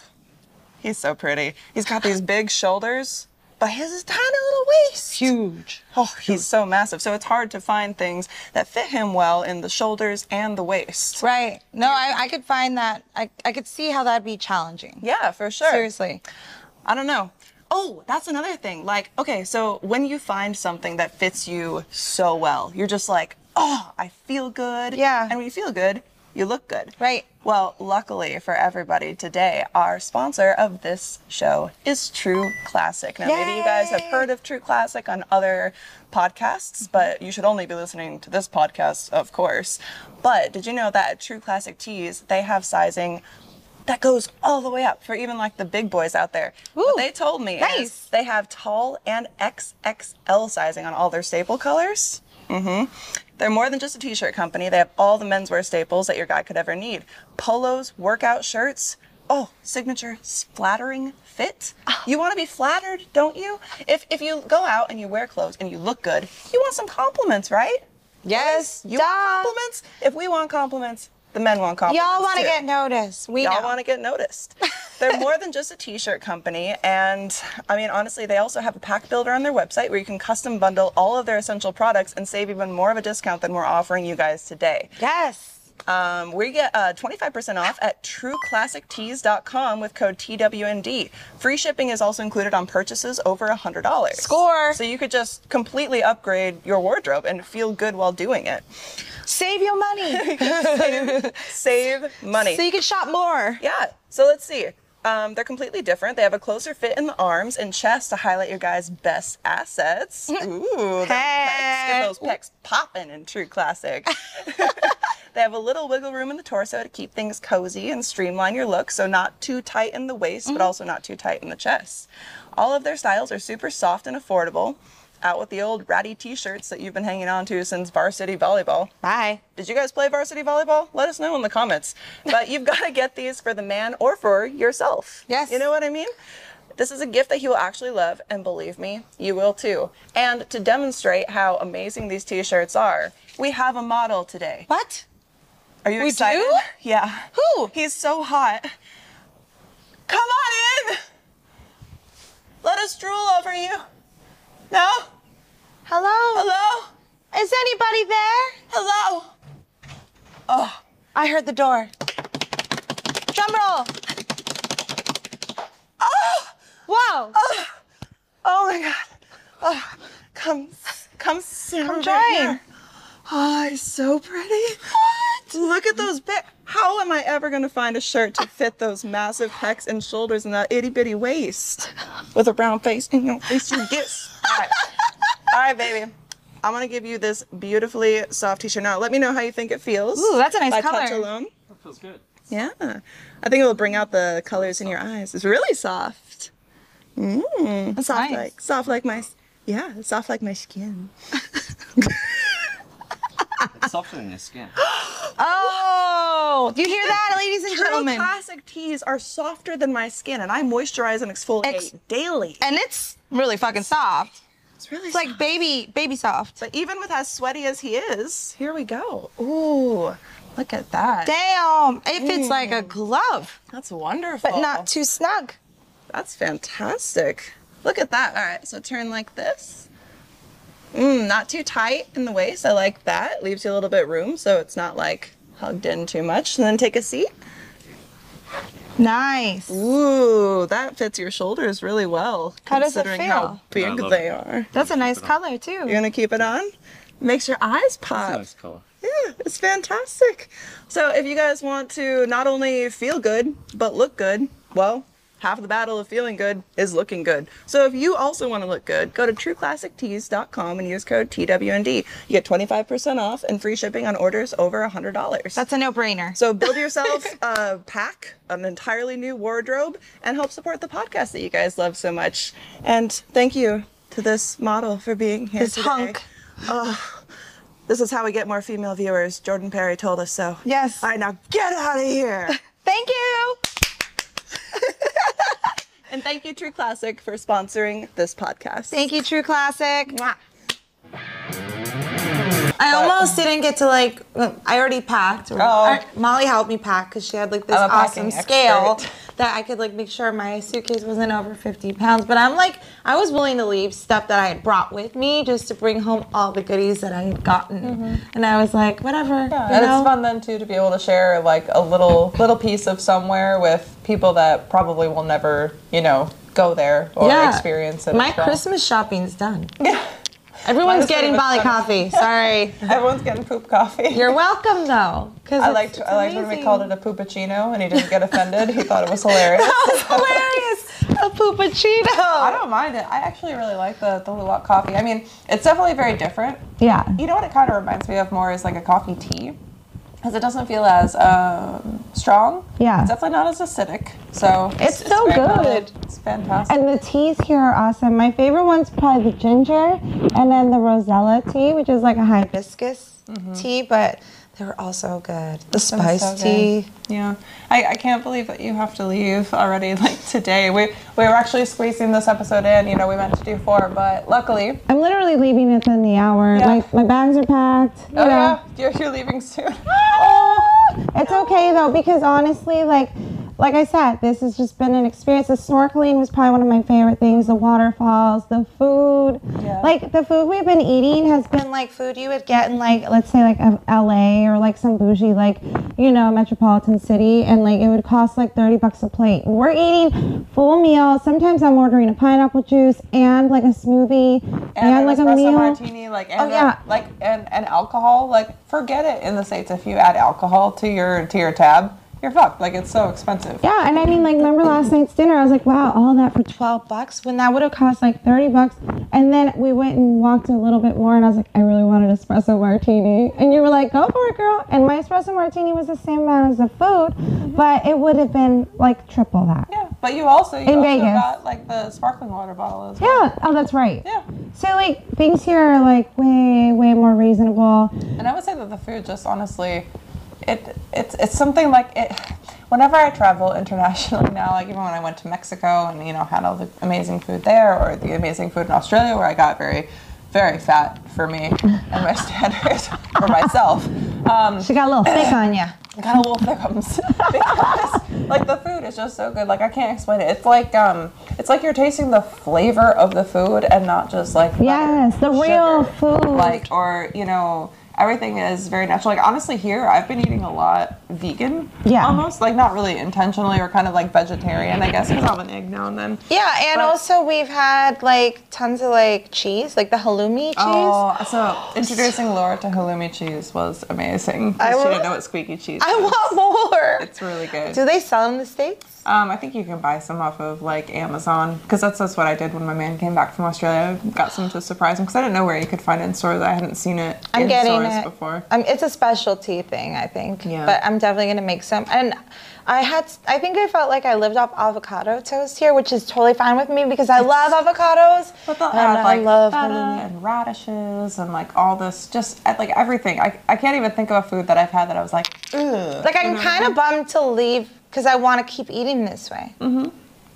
he's so pretty. He's got these big shoulders, but his is tiny little waist. Huge. Oh, Huge. He's so massive. So it's hard to find things that fit him well in the shoulders and the waist. Right. No, I, I could find that. I, I could see how that'd be challenging. Yeah, for sure. Seriously. I don't know. Oh, that's another thing. Like, okay, so when you find something that fits you so well, you're just like, oh, I feel good. Yeah. And when you feel good, you look good. Right. Well, luckily for everybody today, our sponsor of this show is True Classic. Now, Yay! Maybe you guys have heard of True Classic on other podcasts, but you should only be listening to this podcast, of course. But did you know that at True Classic Tees, they have sizing that goes all the way up for even like the big boys out there. Ooh, what they told me nice. is they have tall and X X L sizing on all their staple colors. Mm-hmm. They're more than just a t-shirt company. They have all the menswear staples that your guy could ever need. Polos, workout shirts, oh, signature splattering fit. You want to be flattered, don't you? If if you go out and you wear clothes and you look good, you want some compliments, right? Yes, yes. You duh. want compliments? If we want compliments, the men want compliments. Y'all want to get noticed. We Y'all want to get noticed. They're more than just a t-shirt company. And I mean, honestly, they also have a pack builder on their website where you can custom bundle all of their essential products and save even more of a discount than we're offering you guys today. Yes. Um, we get uh, twenty-five percent off at true classic tees dot com with code T W N D. Free shipping is also included on purchases over one hundred dollars. Score. So you could just completely upgrade your wardrobe and feel good while doing it. Save your money. save, save money. So you can shop more. Yeah. So let's see. Um, they're completely different. They have a closer fit in the arms and chest to highlight your guy's best assets. Ooh, hey. Those pecs, get those pecs popping in True Classic. They have a little wiggle room in the torso to keep things cozy and streamline your look, so not too tight in the waist, mm-hmm. but also not too tight in the chest. All of their styles are super soft and affordable. Out with the old ratty t-shirts that you've been hanging on to since varsity volleyball. Bye. Did you guys play varsity volleyball? Let us know in the comments. But you've got to get these for the man or for yourself. Yes. You know what I mean? This is a gift that he will actually love, and believe me, you will too. And to demonstrate how amazing these t-shirts are, we have a model today. What? Are you we excited? Do? Yeah. Who? He's so hot. Come on in. Let us drool over you. No? Hello? Hello? Is anybody there? Hello? Oh. I heard the door. Drum roll. Oh! Whoa. Oh, oh my God. Oh. Come, come sit over here. Oh, he's so pretty. What? Look at those big... How am I ever going to find a shirt to fit those massive pecs and shoulders and that itty-bitty waist? With a brown face and your face you get. All right. All right, baby. I'm going to give you this beautifully soft t-shirt. Now, let me know how you think it feels. Ooh, that's a nice by color. By touch alone. That feels good. Yeah. I think it will bring out the colors in your eyes. It's really soft. Mmm. Soft nice. like soft like my... Yeah, soft like my skin. It's softer than your skin. Oh, do you hear that, ladies and gentlemen? True Classic teas are softer than my skin, and I moisturize and exfoliate Ex daily. And it's really fucking soft. It's really it's soft. Like baby, baby soft. But even with as sweaty as he is, here we go. Ooh, look at that. Damn, it fits mm. like a glove. That's wonderful. But not too snug. That's fantastic. Look at that. All right, so turn like this. Mm, not too tight in the waist. I like that. Leaves you a little bit of room, so it's not like hugged in too much. And then take a seat. Nice. Ooh, that fits your shoulders really well. How does it feel? Considering how big they are. That's a nice color too. You're gonna keep it on? Makes your eyes pop. That's a nice color. Yeah, it's fantastic. So if you guys want to not only feel good but look good, well, half of the battle of feeling good is looking good. So if you also want to look good, go to true classic tees dot com and use code T W N D. You get twenty-five percent off and free shipping on orders over one hundred dollars. That's a no-brainer. So build yourself a pack, an entirely new wardrobe, and help support the podcast that you guys love so much. And thank you to this model for being here This today. hunk. Oh, this is how we get more female viewers. Jordan Perry told us so. Yes. All right, now get out of here. Thank you. And thank you, True Classic, for sponsoring this podcast. Thank you, True Classic. Mwah. I almost didn't get to, like, I already packed. Oh. I, Molly helped me pack because she had, like, this awesome scale that I could, like, make sure my suitcase wasn't over fifty pounds. But I'm, like, I was willing to leave stuff that I had brought with me just to bring home all the goodies that I had gotten. Mm-hmm. And I was like, whatever. Yeah, and know? It's fun then, too, to be able to share, like, a little little piece of somewhere with people that probably will never, you know, go there or yeah. experience it. My Christmas shopping's done. Yeah. Everyone's getting Bali coffee. Sorry. Everyone's getting poop coffee. You're welcome, though. I liked, I liked when we called it a poopuccino, and he didn't get offended. He thought it was hilarious. That was hilarious. A poopuccino. I don't mind it. I actually really like the, the Luwak coffee. I mean, it's definitely very different. Yeah. You know what it kind of reminds me of more is like a coffee tea. Because it doesn't feel as um, strong. Yeah. It's definitely not as acidic. So It's, it's so good. good. It's fantastic. And the teas here are awesome. My favorite one's probably the ginger and then the rosella tea, which is like a hibiscus mm-hmm. tea, but they were also good. The it's spice so tea. Good. Yeah. I, I can't believe that you have to leave already like today. We we were actually squeezing this episode in, you know, we meant to do four, but luckily. I'm literally leaving within the hour. Yeah. Like my bags are packed. Oh know. yeah. You're, you're leaving soon. Oh, it's okay though, because honestly, like like I said, this has just been an experience. The snorkeling was probably one of my favorite things. The waterfalls, the food. Yeah. Like the food we've been eating has been like food you would get in like, let's say like L A or like some bougie, like, you know, metropolitan city. And like, it would cost like thirty bucks a plate. We're eating full meals. Sometimes I'm ordering a pineapple juice and like a smoothie and, and like a meal. Martini, like, and oh, yeah. a, like, and, and alcohol, like forget it in the States. If you add alcohol to your, to your tab, you're fucked. Like, it's so expensive. Yeah, and I mean, like, remember last night's dinner? I was like, wow, all that for twelve bucks when that would have cost like thirty bucks. And then we went and walked a little bit more, and I was like, I really want an espresso martini. And you were like, go for it, girl. And my espresso martini was the same amount as the food, mm-hmm. but it would have been like triple that. Yeah, but you also, you In also Vegas. got like the sparkling water bottle as well. Yeah, oh, that's right. Yeah. So, like, things here are like way, way more reasonable. And I would say that the food just honestly. It it's it's something like it. Whenever I travel internationally now, like even when I went to Mexico and you know had all the amazing food there, or the amazing food in Australia, where I got very, very fat for me and my standards for myself. Um, she got a little thick on you. Got a little thick on because like the food is just so good. Like I can't explain it. It's like um, it's like you're tasting the flavor of the food and not just like yes, the real sugar, food. Like or you know. Everything is very natural. Like, honestly, here, I've been eating a lot vegan. Yeah. Almost. Like, not really intentionally or kind of, like, vegetarian, I guess, because I'm an egg now and then. Yeah, and but, also we've had, like, tons of, like, cheese. Like, the halloumi cheese. Oh, so introducing Laura to halloumi cheese was amazing. Because she didn't know what squeaky cheese I was. want more. It's really good. Do they sell in the States? Um, I think you can buy some off of, like, Amazon. Because that's, that's what I did when my man came back from Australia. I got some to surprise him. Because I didn't know where you could find it in stores. I hadn't seen it I'm in getting stores. gonna, before? Um, it's a specialty thing, I think. Yeah. But I'm definitely gonna make some. And I had, I think I felt like I lived off avocado toast here, which is totally fine with me because I it's, love avocados. But they'll add like I love feta and radishes and like all this, just like everything. I I can't even think of a food that I've had that I was like, ugh. Like I'm kind of bummed to leave because I want to keep eating this way. Mm-hmm.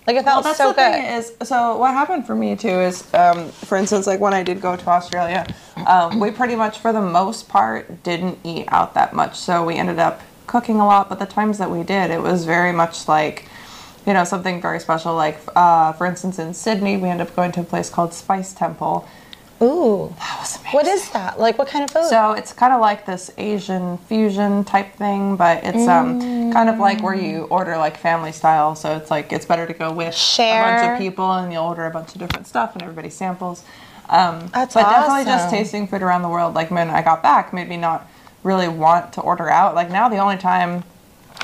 Like it felt well, that's so the good. Thing is, so what happened for me too is, um, for instance, like when I did go to Australia, um, we pretty much for the most part didn't eat out that much. So we ended up cooking a lot, but the times that we did, it was very much like, you know, something very special. Like uh, for instance, in Sydney, we ended up going to a place called Spice Temple. Ooh, that was amazing. What is that? Like, what kind of food? So it's kind of like this Asian fusion type thing, but it's um mm. kind of like where you order like family style. So it's like it's better to go with Share. a bunch of people, and you'll order a bunch of different stuff, and everybody samples. Um, That's but awesome. Definitely just tasting food around the world. Like when I got back, made me not really want to order out. Like now, the only time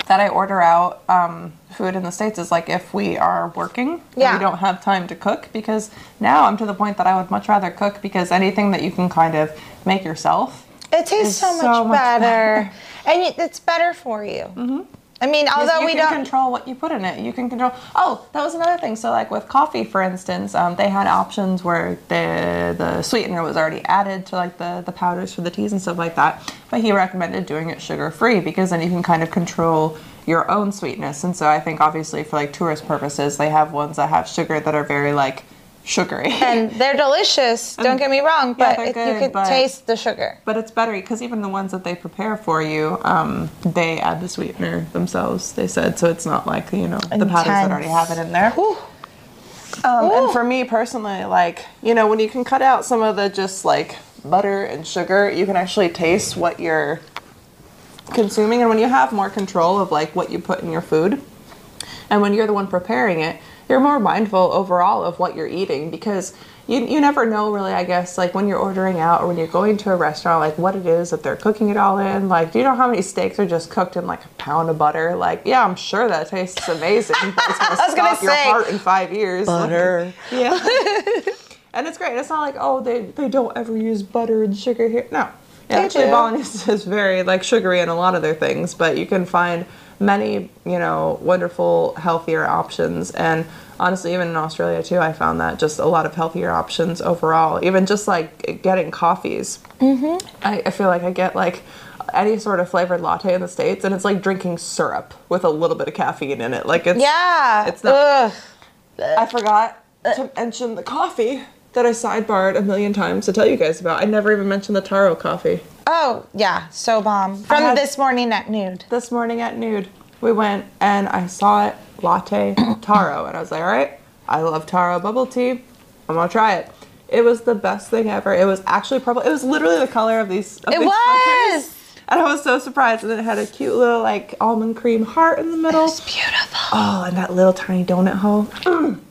that I order out um, food in the States is like if we are working yeah. and we don't have time to cook, because now I'm to the point that I would much rather cook, because anything that you can kind of make yourself, it tastes so much, so much better. better. And it's better for you. Mm-hmm. I mean, although you we don't control what you put in it, you can control. Oh, that was another thing. So like with coffee, for instance, um, they had options where the the sweetener was already added to like the, the powders for the teas and stuff like that. But he recommended doing it sugar free, because then you can kind of control your own sweetness. And so I think obviously for like tourist purposes, they have ones that have sugar that are very like sugary. And they're delicious, don't and, get me wrong, but yeah, it, good, you can but, taste the sugar. But it's better, because even the ones that they prepare for you, um, they add the sweetener themselves, they said. So it's not like, you know, Intense. the powders that already have it in there. Ooh. Um, Ooh. And for me personally, like, you know, when you can cut out some of the just like butter and sugar, you can actually taste what you're consuming. And when you have more control of like what you put in your food, and when you're the one preparing it, you're more mindful overall of what you're eating, because you you never know really, I guess, like when you're ordering out or when you're going to a restaurant, like what it is that they're cooking it all in. Like, do you know how many steaks are just cooked in like a pound of butter? Like, yeah, I'm sure that tastes amazing, but it's gonna stop gonna your say, heart in five years. Butter. Like, yeah. And it's great. It's not like, oh, they, they don't ever use butter and sugar here. No. Yeah, actually, do. Bolognese is very like sugary in a lot of their things, but you can find many, you know, wonderful, healthier options. And honestly, even in Australia too, I found that just a lot of healthier options overall. Even just like getting coffees. Mm-hmm. I, I feel like I get like any sort of flavored latte in the States, and it's like drinking syrup with a little bit of caffeine in it. Like it's yeah, it's not. Ugh. I forgot to mention the coffee that I sidebarred a million times to tell you guys about. I never even mentioned the taro coffee. Oh, yeah, so bomb. From this morning at Nude. This morning at Nude. We went and I saw it, latte taro. And I was like, all right, I love taro bubble tea. I'm gonna try it. It was the best thing ever. It was actually purple. It was literally the color of these. Of it these was! Colors. And I was so surprised. And it had a cute little like almond cream heart in the middle. It was beautiful. Oh, and that little tiny donut hole. Mm.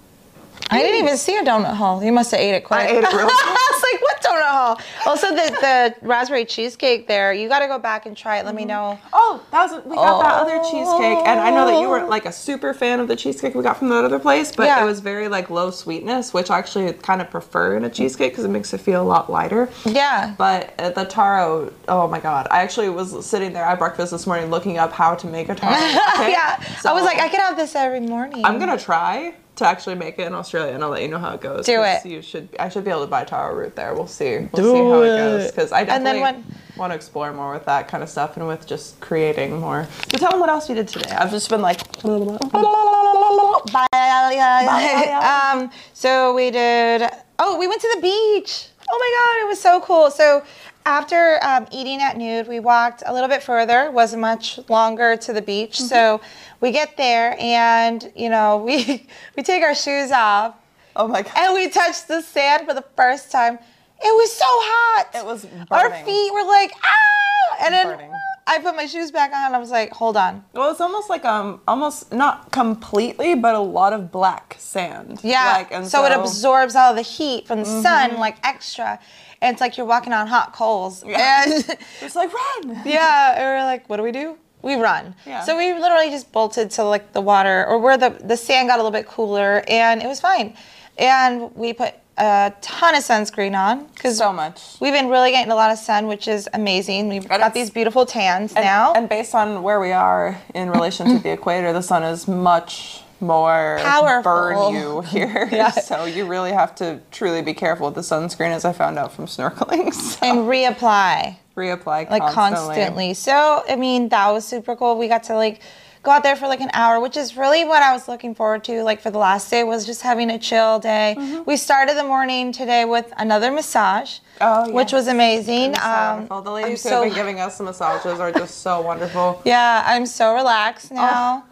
I didn't even see a donut hole. You must have ate it quick. I ate it real quick. I was like, what donut hole? Also, the, the raspberry cheesecake there, you got to go back and try it. Let me know. Oh, that was we got oh. that other cheesecake. And I know that you weren't like a super fan of the cheesecake we got from that other place, but yeah. it was very like low sweetness, which I actually kind of prefer in a cheesecake because it makes it feel a lot lighter. Yeah. But uh, the taro, oh my God. I actually was sitting there at breakfast this morning looking up how to make a taro. Okay? yeah. So, I was like, I could have this every morning. I'm going to try to actually make it in Australia, and I'll let you know how it goes. Do it. You should, I should be able to buy taro root there. We'll see. We'll Do see how it goes. Because I definitely when, want to explore more with that kind of stuff and with just creating more. So tell them what else you did today. I've just been like... um, so we did... Oh, we went to the beach. Oh my God, it was so cool. So after um, eating at Nude, we walked a little bit further. Wasn't much longer to the beach. Mm-hmm. So we get there, and you know, we we take our shoes off. Oh my God! And we touched the sand for the first time. It was so hot. It was burning. Our feet were like ah, and then burning. I put my shoes back on. And I was like, hold on. Well, it's almost like um, almost not completely, but a lot of black sand. Yeah. Like, and so, so it absorbs all the heat from the mm-hmm. sun, like extra. And it's like you're walking on hot coals. Yeah. And it's like, run. Yeah. And we're like, what do we do? We run. Yeah. So we literally just bolted to like the water or where the, the sand got a little bit cooler, and it was fine. And we put a ton of sunscreen on. Cause so much. We've been really getting a lot of sun, which is amazing. We've and got these beautiful tans and, now. And based on where we are in relation to the equator, the sun is much more powerful. Burn you here. Yeah. So you really have to truly be careful with the sunscreen, as I found out from snorkeling. So. And reapply. Reapply constantly. Like constantly. So, I mean, that was super cool. We got to like... go out there for like an hour, which is really what I was looking forward to, like for the last day, was just having a chill day. Mm-hmm. We started the morning today with another massage, oh, yes. which was amazing. Um, the ladies I'm who so... have been giving us the massages are just so wonderful. Yeah, I'm so relaxed now. Oh.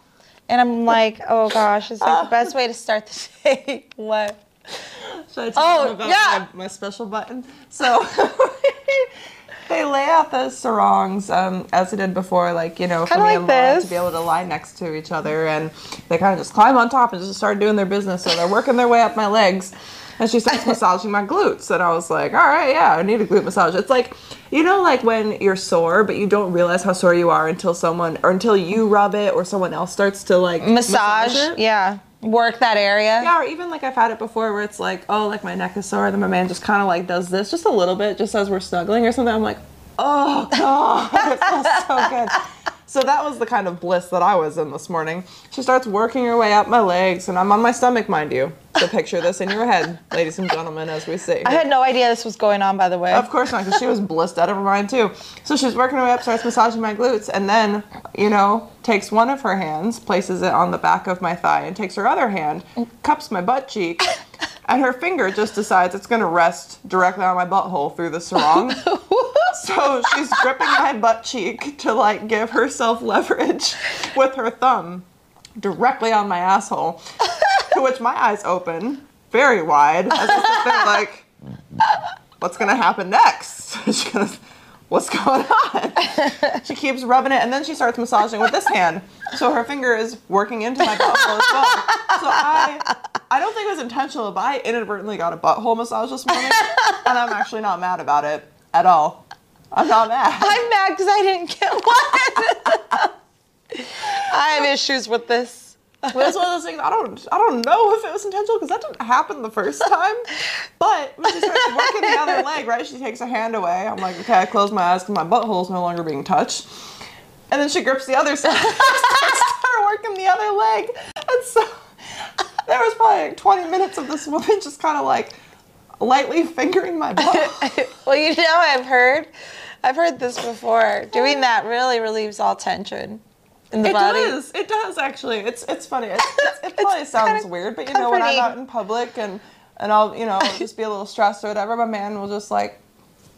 And I'm like, oh gosh, it's like oh. the best way to start the day. What? Should I tell them about yeah. my, my special button? So... They lay out those sarongs um, as they did before, like, you know, for me and Laura to be able to lie next to each other. And they kind of just climb on top and just start doing their business. So they're working their way up my legs. And she starts massaging my glutes. And I was like, all right, yeah, I need a glute massage. It's like, you know, like when you're sore, but you don't realize how sore you are until someone, or until you rub it or someone else starts to, like, massage, massage it. Yeah. Work that area. Yeah, or even like I've had it before where it's like, oh, like my neck is sore, then my man just kind of like does this just a little bit just as we're snuggling or something. I'm like, oh, God, it feels so good. So that was the kind of bliss that I was in this morning. She starts working her way up my legs, and I'm on my stomach, mind you. So picture this in your head, ladies and gentlemen, as we sit here. I had no idea this was going on, by the way. Of course not, because she was blissed out of her mind, too. So she's working her way up, starts massaging my glutes, and then, you know, takes one of her hands, places it on the back of my thigh, and takes her other hand, cups my butt cheek, and her finger just decides it's going to rest directly on my butthole through the sarong. So she's gripping my butt cheek to, like, give herself leverage with her thumb directly on my asshole. To which my eyes open very wide as I sit there like, what's going to happen next? She goes, what's going on? She keeps rubbing it, and then she starts massaging with this hand. So her finger is working into my butthole as well. So I, I don't think it was intentional, but I inadvertently got a butthole massage this morning, and I'm actually not mad about it at all. I'm not mad. I'm mad because I didn't get one. I have issues with this. Well, that's one of those things. I don't, I don't know if it was intentional because that didn't happen the first time. But when she starts working the other leg, right? She takes her hand away. I'm like, okay, I close my eyes because my butthole's no longer being touched. And then she grips the other side and starts working the other leg. And so there was probably like twenty minutes of this woman just kind of like lightly fingering my butt. Well, you know, I've heard, I've heard this before. Doing that really relieves all tension. In the it body. does. It does actually. It's it's funny. It's, it's, it probably it's sounds weird, but you comforting. know when I'm out in public and and I'll you know just be a little stressed or whatever, my man will just like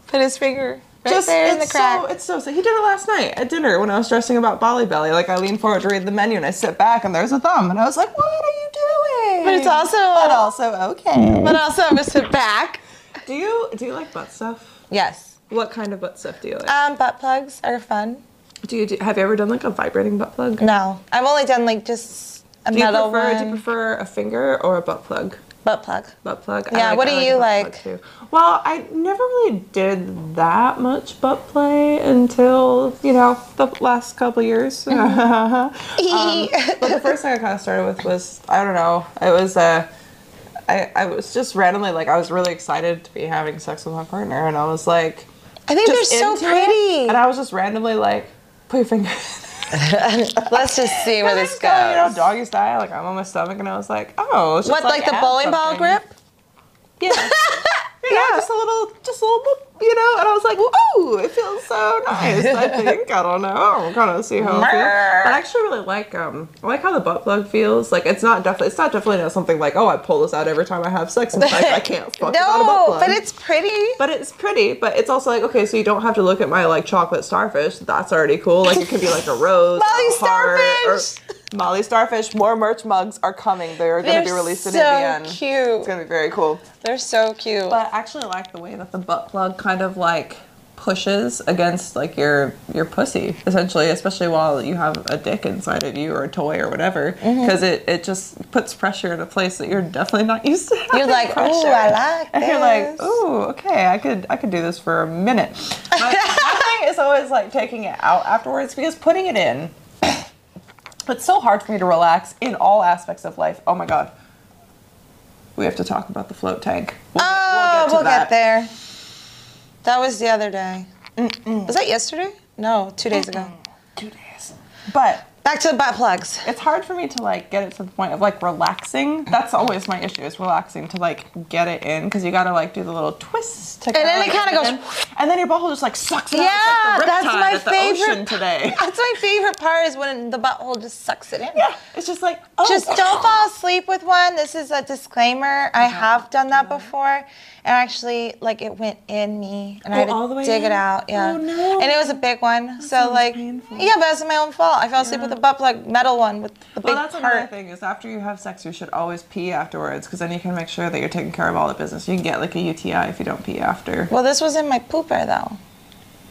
put his finger right just, there in the crack. So, it's so sad. He did it last night at dinner when I was stressing about Bali Belly. Like I lean forward to read the menu and I sit back and there's a thumb and I was like, what are you doing? But it's also but also okay. But also I'm gonna sit back. Do you do you like butt stuff? Yes. What kind of butt stuff do you like? Um, butt plugs are fun. Do you do, have you ever done like a vibrating butt plug? No, I've only done like just a do metal you prefer, one. Do you prefer a finger or a butt plug? Butt plug. Butt plug. Yeah. Like, what do I like you like? Too. Well, I never really did that much butt play until you know the last couple years. Mm-hmm. um, but the first thing I kind of started with was I don't know. It was uh, I I was just randomly like I was really excited to be having sex with my partner and I was like, I think they're so pretty. It, and I was just randomly like. Put your finger. Let's just see where this goes. You know, doggy style. Like I'm on my stomach, and I was like, oh, it's just what? Like, like the bowling ball grip? Yeah. You know, yeah. Just a little, just a little, boop, you know. And I was like, ooh, it feels so nice. I think I don't know. I'm gonna see how it feels. But I actually really like um, I like how the butt plug feels. Like it's not definitely, it's not definitely not something like, oh, I pull this out every time I have sex. In fact, I can't fuck without a butt plug. No, but it's pretty. But it's pretty. But it's also like, okay, so you don't have to look at my like chocolate starfish. That's already cool. Like it could be like a rose, Molly Starfish. Or, Molly Starfish, more merch mugs are coming. They're going to be released in A V N. So cute. It's going to be very cool. They're so cute. But I actually like the way that the butt plug kind of like pushes against like your your pussy essentially, especially while you have a dick inside of you or a toy or whatever, because mm-hmm. it, it just puts pressure in a place that you're definitely not used to. You're like, pressure. Ooh, I like and this. You're like, ooh, okay, I could I could do this for a minute. But my thing is always like taking it out afterwards because putting it in. It's so hard for me to relax in all aspects of life. Oh my God. we have to talk about the float tank. We'll oh, get, we'll, get, to we'll that. get there. That was the other day. Mm-mm. Was that yesterday? No, two days Mm-mm. ago. Two days. But back to the butt plugs. It's hard for me to like get it to the point of like relaxing. That's always my issue, is relaxing to like get it in, because you gotta like do the little twist. To and then like, it kind of goes, and then your butthole just like sucks it yeah, out. Yeah, that's my favorite. Ocean today. That's my favorite part, is when the butthole just sucks it in. Yeah, it's just like oh. Just don't fall asleep with one. This is a disclaimer. I have done that before, and actually like it went in me, and oh, I had to all the way dig in? it out. Yeah, oh, no. And it was a big one. That so like, painful. yeah, but it was my own fault. I fell asleep yeah. with. The butt plug metal one with the big well, that's part. Another thing is after you have sex, you should always pee afterwards, because then you can make sure that you're taking care of all the business. You can get like a U T I if you don't pee after. Well, this was in my pooper though.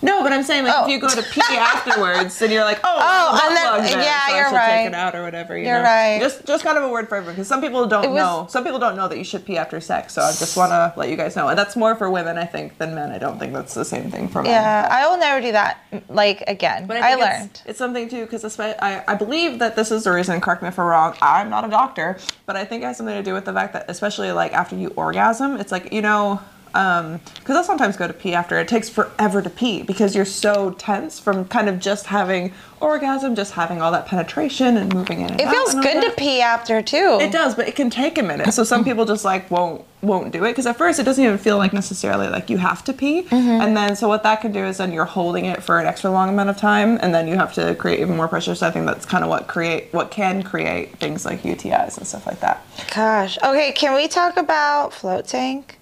No, but I'm saying like oh. if you go to pee afterwards, then you're like, oh, oh butt and then, plug then, yeah, so you're I should right. Take it out or whatever. You you're know? right. Just, just kind of a word for everyone, because some people don't was, know. Some people don't know that you should pee after sex. So I just want to let you guys know, and that's more for women, I think, than men. I don't think that's the same thing for men. Yeah, I will never do that. Like again, but I, I learned it's, it's something too, because I, I believe that this is the reason. Correct me if I'm wrong. I'm not a doctor, but I think it has something to do with the fact that, especially like after you orgasm, it's like you know. Um, because I'll sometimes go to pee after. It takes forever to pee because you're so tense from kind of just having orgasm, just having all that penetration and moving in and out. It feels good to pee after too. It does, but it can take a minute. So some people just like won't won't do it, because at first it doesn't even feel like necessarily like you have to pee. Mm-hmm. And then so what that can do is then you're holding it for an extra long amount of time, and then you have to create even more pressure. So I think that's kind of what create what can create things like U T Is and stuff like that. Gosh. Okay, can we talk about float tank?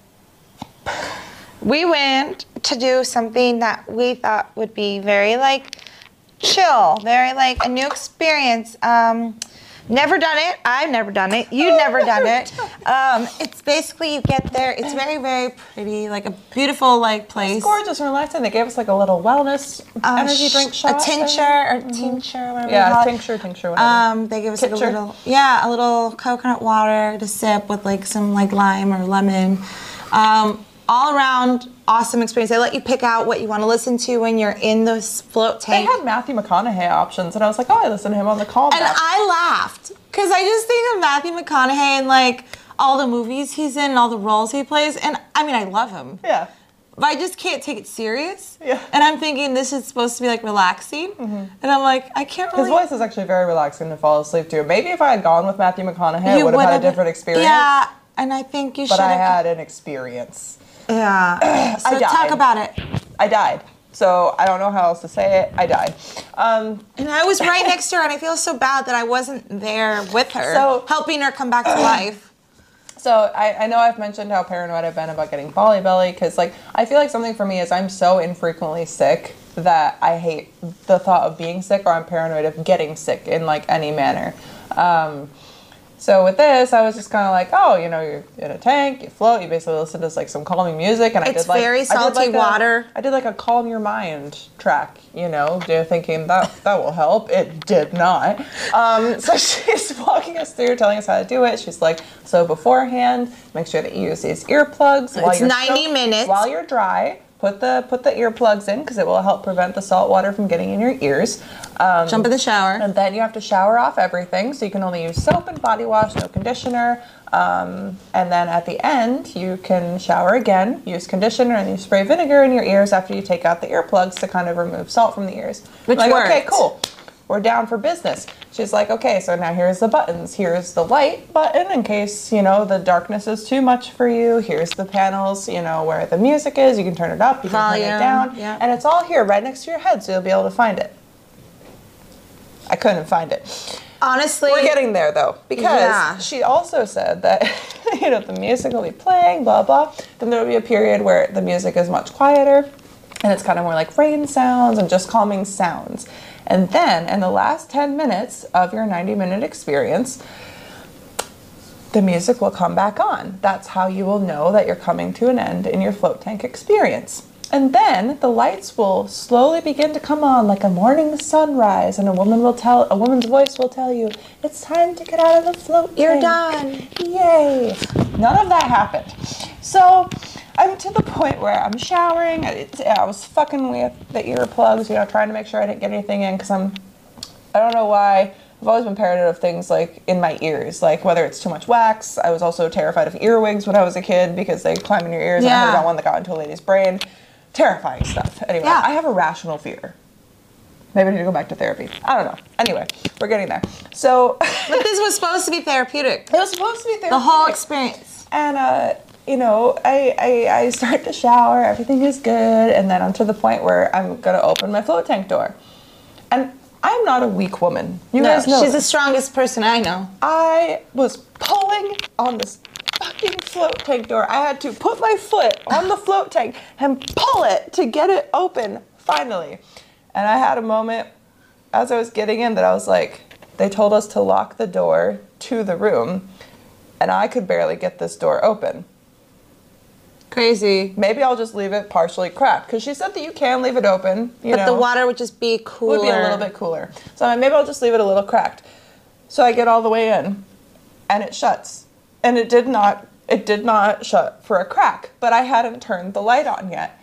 We went to do something that we thought would be very like chill, very like a new experience. Um, never done it. I've never done it. You've never done it. Um, it's basically you get there. It's very, very pretty, like a beautiful like place. It's gorgeous and relaxing. They gave us like a little wellness uh, energy drink shot. A tincture or mm-hmm. tincture, whatever yeah, you call it. Yeah, tincture, tincture, whatever. Um, they gave us like a little, yeah, a little coconut water to sip with like some like lime or lemon. Um, All around awesome experience. They let you pick out what you want to listen to when you're in this float tank. They had Matthew McConaughey options, and I was like, oh, I listened to him on the call. And I laughed, because I just think of Matthew McConaughey and like all the movies he's in and all the roles he plays. And I mean, I love him. Yeah. But I just can't take it serious. Yeah. And I'm thinking this is supposed to be like relaxing. Mm-hmm. And I'm like, I can't really. His voice is actually very relaxing to fall asleep to. Maybe if I had gone with Matthew McConaughey, I would have had a different experience. Yeah. And I think you should have. But I had an experience. Yeah. So I died. Talk about it. I died. So I don't know how else to say it. I died. Um, and I was right next to her, and I feel so bad that I wasn't there with her, so, helping her come back to life. So I, I know I've mentioned how paranoid I've been about getting Bali Belly, because like I feel like something for me is I'm so infrequently sick that I hate the thought of being sick, or I'm paranoid of getting sick in like any manner. Um, So with this, I was just kind of like, oh, you know, you're in a tank, you float, you basically listen to like some calming music, and I it's did like very salty I did like water. A, I did like a calm your mind track, you know, thinking that that will help. It did not. Um, so she's walking us through, telling us how to do it. She's like, so beforehand, make sure that you use these earplugs. While it's you're ninety soaked, minutes while you're dry. Put the put the earplugs in, because it will help prevent the salt water from getting in your ears. Um, Jump in the shower. And then you have to shower off everything. So you can only use soap and body wash, no conditioner. Um, and then at the end, you can shower again, use conditioner, and you spray vinegar in your ears after you take out the earplugs to kind of remove salt from the ears. Which like, worked. Okay, cool. We're down for business. She's like, okay, so now here's the buttons. Here's the light button in case, you know, the darkness is too much for you. Here's the panels, you know, where the music is. You can turn it up, you can Volume. turn it down. Yeah. And it's all here right next to your head, so you'll be able to find it. I couldn't find it. Honestly. We're getting there, though, because yeah. she also said that, you know, the music will be playing, blah, blah. Then there will be a period where the music is much quieter, and it's kind of more like rain sounds and just calming sounds. And then, in the last ten minutes of your ninety-minute experience, the music will come back on. That's how you will know that you're coming to an end in your float tank experience. And then the lights will slowly begin to come on like a morning sunrise, and a woman will tell, a woman's voice will tell you, it's time to get out of the float tank. You're done. Yay. None of that happened. So I'm to the point where I'm showering. I, I was fucking with the earplugs, you know, trying to make sure I didn't get anything in, because I'm, I don't know why. I've always been paranoid of things like in my ears, like whether it's too much wax. I was also terrified of earwigs when I was a kid because they climb in your ears. Yeah. I heard about one that got into a lady's brain. Terrifying stuff. Anyway, yeah. I have a rational fear. Maybe I need to go back to therapy. I don't know. Anyway, we're getting there. So, but this was supposed to be therapeutic. It was supposed to be therapeutic. The whole experience. And, uh, you know, I, I, I start to shower. Everything is good. And then I'm to the point where I'm going to open my float tank door. And I'm not a weak woman. You no, guys know. She's that. The strongest person I know. I was pulling on this fucking float tank door. I had to put my foot on the float tank and pull it to get it open, finally. And I had a moment as I was getting in that I was like, they told us to lock the door to the room, and I could barely get this door open. Crazy. Maybe I'll just leave it partially cracked, because she said that you can leave it open. You but know, the water would just be cooler. It would be a little bit cooler. So I'm like, maybe I'll just leave it a little cracked. So I get all the way in, and it shuts. And it did not, it did not shut for a crack, but I hadn't turned the light on yet.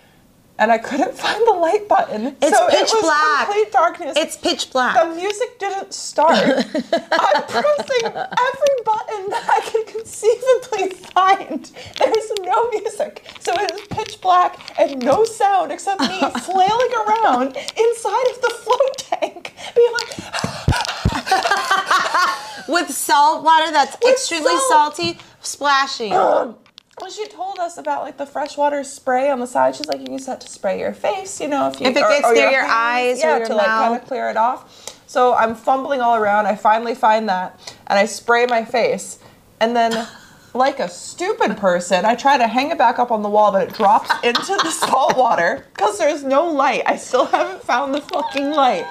And I couldn't find the light button. It's so pitch it was black. Complete darkness. It's pitch black. The music didn't start. I'm pressing every button that I could conceivably find. There's no music. So it is pitch black and no sound except me flailing around inside of the float tank. Being like with salt water that's with extremely salt. salty, splashing. Ugh. When she told us about like the freshwater spray on the side, she's like, you use that to spray your face, you know, if you if it or, gets or near your, your eyes, eyes yeah, or your to mouth. Like kind of clear it off. So I'm fumbling all around. I finally find that, and I spray my face, and then, like a stupid person, I try to hang it back up on the wall, but it drops into the salt water because there's no light. I still haven't found the fucking light.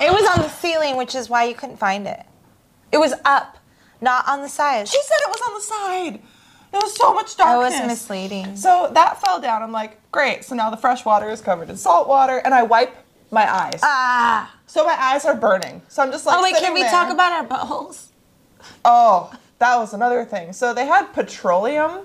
It was on the ceiling, which is why you couldn't find it. It was up, not on the side. She said it was on the side. There was so much darkness. That was misleading. So that fell down. I'm like, great. So now the fresh water is covered in salt water, and I wipe my eyes. Ah. So my eyes are burning. So I'm just like, oh wait, can we there. talk about our buttholes? Oh, that was another thing. So they had petroleum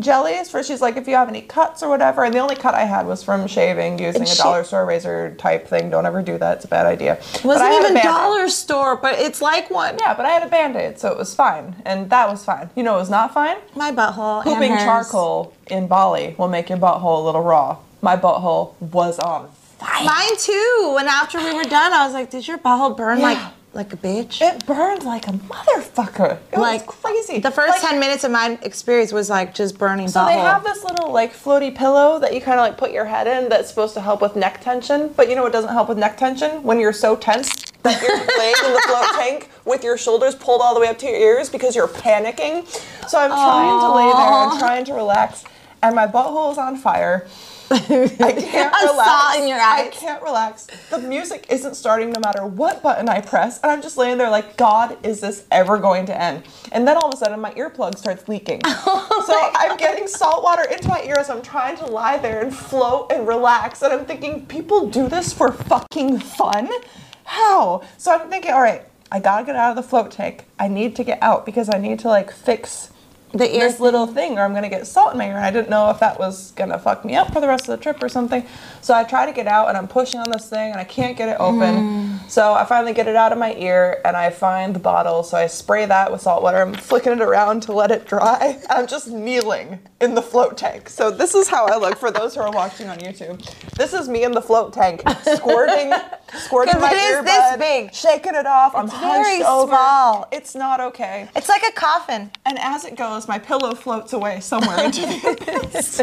jellies for. She's like, if you have any cuts or whatever. And the only cut I had was from shaving using she- a dollar store razor type thing. Don't ever do that. It's a bad idea. It wasn't even dollar store, but it's like one. Yeah, but I had a Band-Aid, so it was fine. And that was fine. You know, it was not fine. My butthole. Pooping and hers. Charcoal in Bali will make your butthole a little raw. My butthole was on fire. Mine too. And after we were done, I was like, did your butthole burn yeah. like? Like a bitch? It burned like a motherfucker. It like, was crazy. The first like, ten minutes of my experience was like just burning So butthole. They have this little like floaty pillow that you kind of like put your head in that's supposed to help with neck tension. But you know what doesn't help with neck tension? When you're so tense that you're laying in the float tank with your shoulders pulled all the way up to your ears because you're panicking. So I'm Aww. trying to lay there and trying to relax. And my butthole is on fire. I can't I relax. Saw in your eyes. I can't relax. The music isn't starting no matter what button I press. And I'm just laying there like, God, is this ever going to end? And then all of a sudden, my earplug starts leaking. Oh so I'm God. getting salt water into my ears. I'm trying to lie there and float and relax. And I'm thinking, people do this for fucking fun? How? So I'm thinking, all right, I gotta get out of the float tank. I need to get out because I need to like fix The ear this little thing, or I'm going to get salt in my ear. And I didn't know if that was going to fuck me up for the rest of the trip or something. So I try to get out, and I'm pushing on this thing, and I can't get it open. Mm. So I finally get it out of my ear, and I find the bottle. So I spray that with salt water. I'm flicking it around to let it dry. I'm just kneeling in the float tank. So this is how I look for those who are watching on YouTube. This is me in the float tank, squirting, squirting my earbud, this big. shaking it off. It's I'm hunched over. Small. It's not okay. It's like a coffin. And as it goes, my pillow floats away somewhere into the abyss.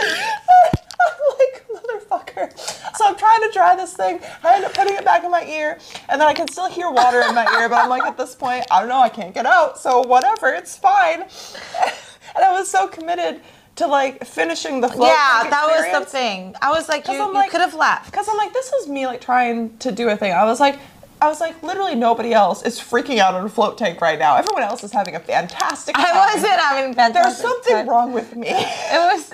I'm like, motherfucker. So I'm trying to dry this thing. I end up putting it back in my ear, and then I can still hear water in my ear, but I'm like, at this point, I don't know, I can't get out, so whatever, it's fine. And I was so committed to like finishing the float yeah that experience. Was the thing. I was like, you, you like, could have left, because I'm like, this is me like trying to do a thing. I was like, I was like, literally nobody else is freaking out on a float tank right now. Everyone else is having a fantastic time. I wasn't having a fantastic There's something time. wrong with me. It was,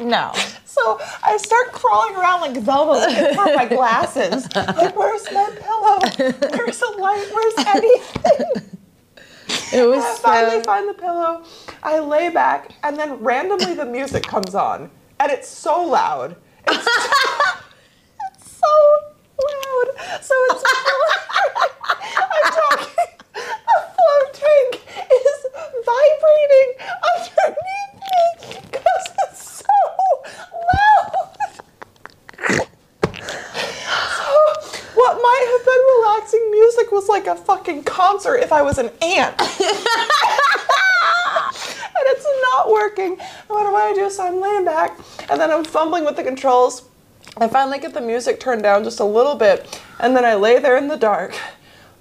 no. So I start crawling around like Velma looking for my glasses. Like, where's my pillow? Where's a light? Where's anything? It was I finally so... find the pillow. I lay back, and then randomly the music comes on. And it's so loud. It's so, it's so loud. So it's like a fucking concert if I was an ant. And it's not working. What do I do? So I'm laying back, and then I'm fumbling with the controls. I finally get the music turned down just a little bit, and then I lay there in the dark,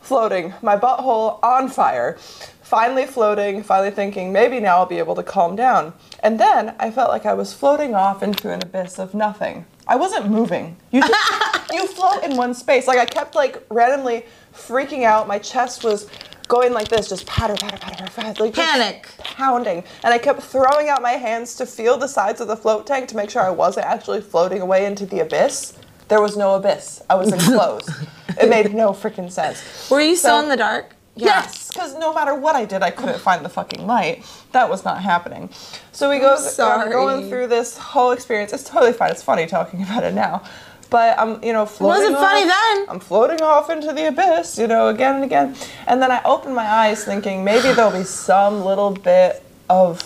floating, my butthole on fire, finally floating, finally thinking, maybe now I'll be able to calm down. And then I felt like I was floating off into an abyss of nothing. I wasn't moving. You just, you float in one space. Like, I kept, like, randomly freaking out. My chest was going like this, just patter, patter, patter, patter. Like, panic. Pounding. And I kept throwing out my hands to feel the sides of the float tank to make sure I wasn't actually floating away into the abyss. There was no abyss. I was enclosed. It made no freaking sense. Were you so, still in the dark? Yeah. Yes, because no matter what I did, I couldn't find the fucking light. That was not happening. So we go uh, going through this whole experience. It's totally fine. It's funny talking about it now. But I'm, you know, floating. It wasn't off. Funny then. I'm floating off into the abyss, you know, again and again. And then I open my eyes thinking maybe there'll be some little bit of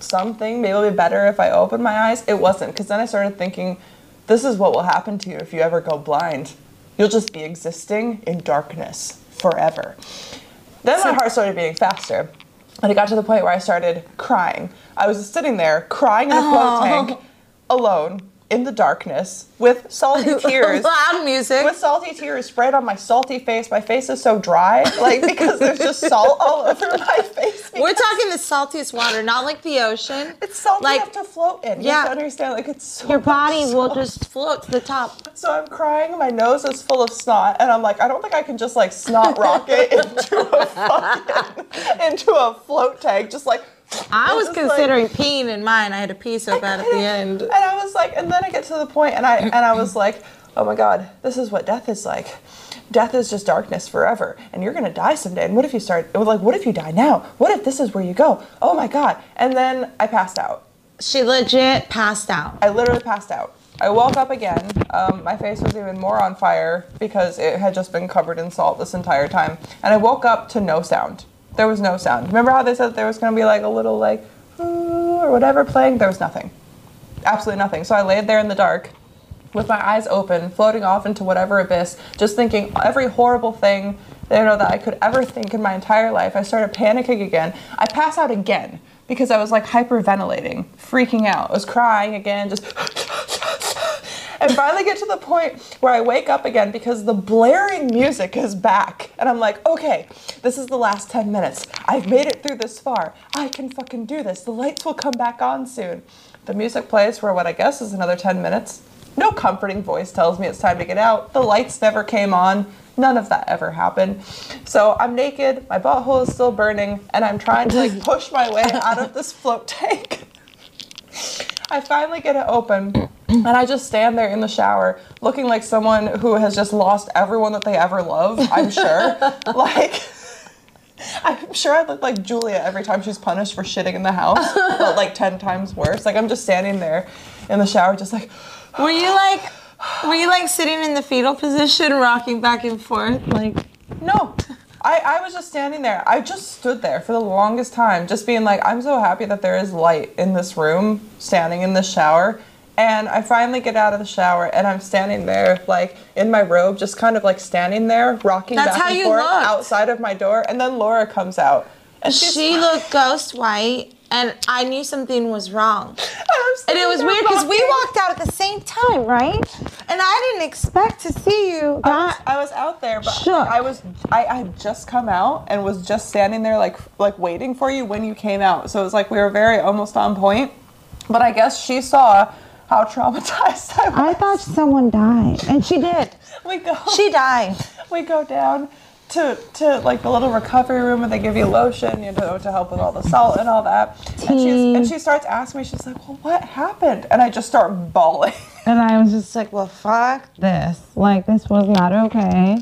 something. Maybe it'll be better if I open my eyes. It wasn't, because then I started thinking, this is what will happen to you if you ever go blind. You'll just be existing in darkness forever. Then my heart started beating faster, and it got to the point where I started crying. I was just sitting there crying in a float tank, alone, in the darkness, with salty tears. Loud music. With salty tears sprayed on my salty face. My face is so dry, like, because there's just salt all over my face. We're talking the saltiest water, not like the ocean. It's salty like, enough to float in. You yeah. have to understand, like, it's so your body salt. Will just float to the top. So I'm crying, my nose is full of snot, and I'm like, I don't think I can just, like, snot rocket into a fucking, into a float tank, just like, I was, was considering like, peeing in mine. I had to pee so bad at the end. And I was like, and then I get to the point, and I and I was like, oh my God, this is what death is like. Death is just darkness forever, and you're gonna die someday. And what if you start? Like, what if you die now? What if this is where you go? Oh my God! And then I passed out. She legit passed out. I literally passed out. I woke up again. Um, my face was even more on fire because it had just been covered in salt this entire time. And I woke up to no sound. There was no sound. Remember how they said there was going to be like a little like, or whatever playing? There was nothing. Absolutely nothing. So I laid there in the dark with my eyes open, floating off into whatever abyss, just thinking every horrible thing, you know, that I could ever think in my entire life. I started panicking again. I passed out again because I was like hyperventilating, freaking out. I was crying again, just... And finally get to the point where I wake up again because the blaring music is back. And I'm like, okay, this is the last ten minutes. I've made it through this far. I can fucking do this. The lights will come back on soon. The music plays for what I guess is another ten minutes. No comforting voice tells me it's time to get out. The lights never came on. None of that ever happened. So I'm naked, my butthole is still burning, and I'm trying to like push my way out of this float tank. I finally get it open, and I just stand there in the shower looking like someone who has just lost everyone that they ever loved, I'm sure. Like, I'm sure I look like Julia every time she's punished for shitting in the house, but like ten times worse. Like, I'm just standing there in the shower just like... Were you like, were you like sitting in the fetal position, rocking back and forth? Like, no. I, I was just standing there. I just stood there for the longest time, just being like, I'm so happy that there is light in this room, standing in this shower. And I finally get out of the shower, and I'm standing there, like, in my robe, just kind of, like, standing there, rocking That's back and forth looked. Outside of my door. And then Laura comes out. And she looked ghost white, and I knew something was wrong. And it was weird because we walked out at the same time, right? And I didn't expect to see you. I was, I was out there, but shook. I was I, I had just come out and was just standing there like like waiting for you when you came out. So it was like we were very almost on point. But I guess she saw how traumatized I was. I thought someone died, and she did. We go. She died. We go down to to like the little recovery room, and they give you lotion, you know, to help with all the salt and all that. Tea. And she's and she starts asking me, she's like, well, what happened? And I just start bawling. And I was just like, well, fuck this. Like, this was not okay.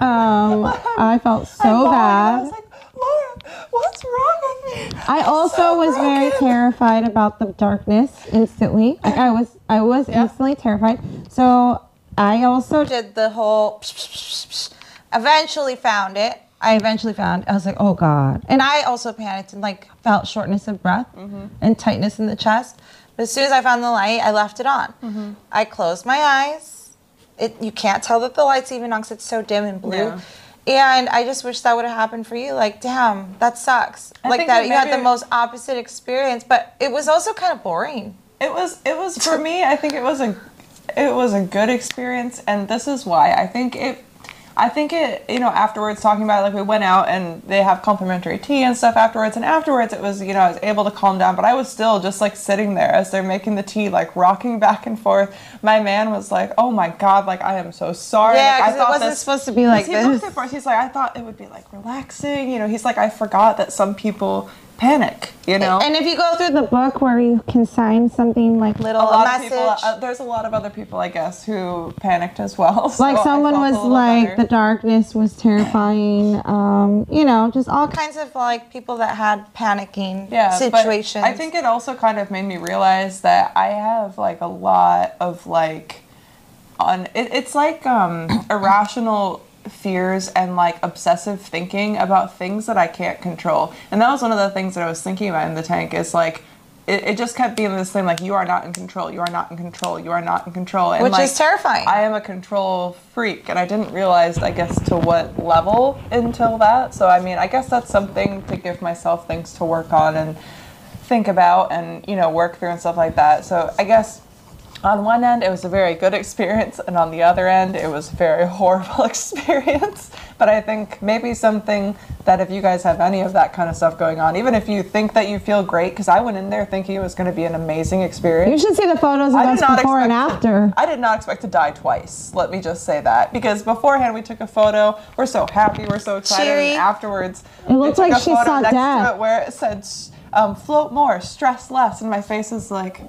Um, I felt so I bad. I was like, Laura, what's wrong with me? I also so was broken. Very terrified about the darkness instantly. Like, I was, I was yeah. instantly terrified. So I also did the whole... Psh, psh, psh, psh, eventually found it. I eventually found it. I was like, oh God. And I also panicked and like felt shortness of breath mm-hmm. and tightness in the chest. But as soon as I found the light, I left it on. Mm-hmm. I closed my eyes. It, you can't tell that the light's even on because it's so dim and blue. Yeah. And I just wish that would have happened for you. Like, damn, that sucks. I like that, that you had the most opposite experience, but it was also kind of boring. It was, it was for me, I think it was a, it was a good experience. And this is why I think it, I think it, you know, afterwards talking about it, like we went out and they have complimentary tea and stuff afterwards. And afterwards it was, you know, I was able to calm down, but I was still just like sitting there as they're making the tea, like rocking back and forth. My man was like, oh my God, like I am so sorry. Yeah, because like, it wasn't this, supposed to be like he this. Looked at first, he's like, I thought it would be like relaxing. You know, he's like, I forgot that some people panic, you know? And if you go through the book where you can sign something like little a lot message. Of people, uh, there's a lot of other people, I guess, who panicked as well. So like someone was like, better. The darkness was terrifying. Um, you know, just all kinds of like people that had panicking yeah, situations. I think it also kind of made me realize that I have like a lot of like, on it, it's like um, irrational fears and like obsessive thinking about things that I can't control. And that was one of the things that I was thinking about in the tank is like, it, it just kept being this thing like, you are not in control, you are not in control, you are not in control. And, which like, is terrifying. I am a control freak and I didn't realize, I guess, to what level until that. So I mean, I guess that's something to give myself things to work on and think about and, you know, work through and stuff like that. So I guess on one end, it was a very good experience, and on the other end, it was a very horrible experience. But I think maybe something that if you guys have any of that kind of stuff going on, even if you think that you feel great, because I went in there thinking it was going to be an amazing experience. You should see the photos of us before and after. I did not expect to die twice, let me just say that. Because beforehand, we took a photo. We're so happy. We're so excited. Cheery. And afterwards, it looked like she saw death. To it where it said, um, float more, stress less. And my face is like...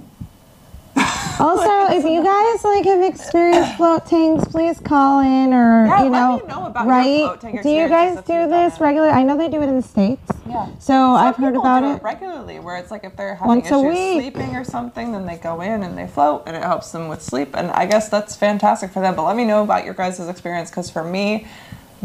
Also, if you guys like have experienced float tanks, please call in or yeah, you know, let me know about right? Your float tank. Do you guys do this regularly? I know they do it in the States. Yeah. So some I've heard about do it regularly, where it's like if they're having Once issues sleeping or something, then they go in and they float, and it helps them with sleep. And I guess that's fantastic for them. But let me know about your guys' experience, because for me,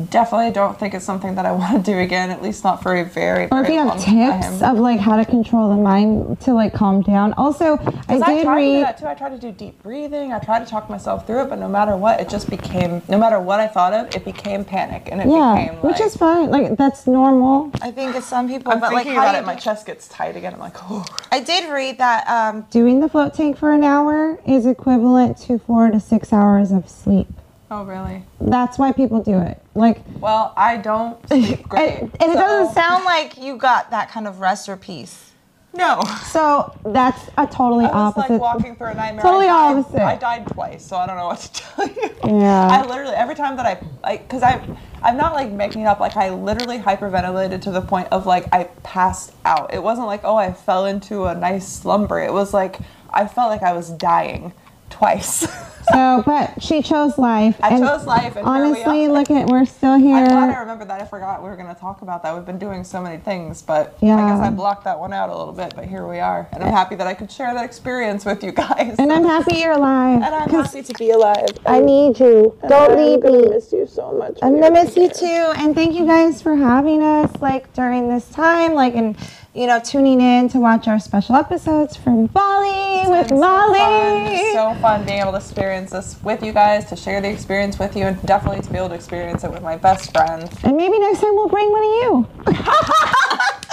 definitely don't think it's something that I want to do again, at least not for a very, very or if you have tips time. Of like how to control the mind to like calm down. Also, I did I tried read to do that too. I tried to do deep breathing. I tried to talk myself through it, but no matter what, it just became no matter what I thought of, it became panic, and it yeah, became like, which is fine. Like that's normal. I think it's some people. I'm but thinking like, about it, my chest gets tight again. I'm like, oh. I did read that um, doing the float tank for an hour is equivalent to four to six hours of sleep. Oh, really? That's why people do it. Like, well, I don't sleep great. And, and so. It doesn't sound like you got that kind of rest or peace. No. So that's a totally I was opposite. Like walking through a nightmare. Totally I died, opposite. I died twice, so I don't know what to tell you. Yeah. I literally every time that I like, cause I, I'm not like making it up. Like I literally hyperventilated to the point of like I passed out. It wasn't like oh I fell into a nice slumber. It was like I felt like I was dying twice. So, but she chose life. I and chose life. And honestly, look at, we're still here. I'm glad I remembered that. I forgot we were going to talk about that. We've been doing so many things, but yeah. I guess I blocked that one out a little bit, but here we are. And I'm happy that I could share that experience with you guys. And I'm happy you're alive. And I'm happy to be alive. I need you. Don't leave me. I'm going to miss you so much. I'm going to miss you too. And thank you guys for having us, like, during this time, like, and, you know, tuning in to watch our special episodes from Bali with Molly. It's so fun being able to experience this with you guys, to share the experience with you, and definitely to be able to experience it with my best friend. And maybe next time we'll bring one of you.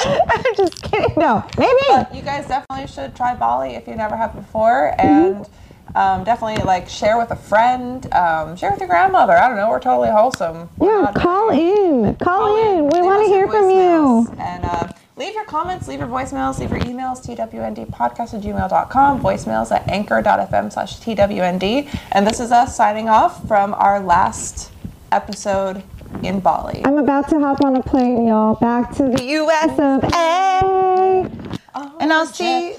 I'm just kidding. No, maybe. But you guys definitely should try Bali if you never have before, and mm-hmm. um, definitely like share with a friend, um, share with your grandmother. I don't know. We're totally wholesome. We're yeah, call in. Call, call in. in. We want to hear from you. And uh, leave your comments, leave your voicemails, leave your emails, twndpodcast at gmail dot com, voicemails at anchor dot f m slash twnd. And this is us signing off from our last episode in Bali. I'm about to hop on a plane, y'all, back to the U S of A. Oh, and I'll see.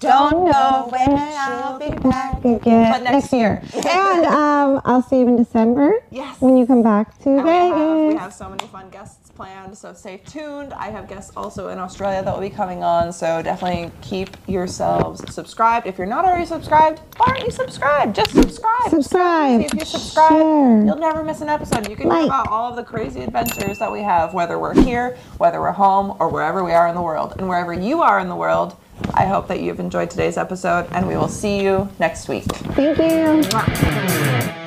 Don't know when I'll be back again. But next, next year. And um, I'll see you in December. Yes. When you come back to and Vegas. We have, we have so many fun guests planned, so stay tuned. I have guests also in Australia that will be coming on, so definitely keep yourselves subscribed. If you're not already subscribed, why aren't you subscribed? Just subscribe. Subscribe. If you subscribe, share. You'll never miss an episode. You can like. Hear about all of the crazy adventures that we have, whether we're here, whether we're home, or wherever we are in the world. And wherever you are in the world, I hope that you've enjoyed today's episode, and we will see you next week. Thank you.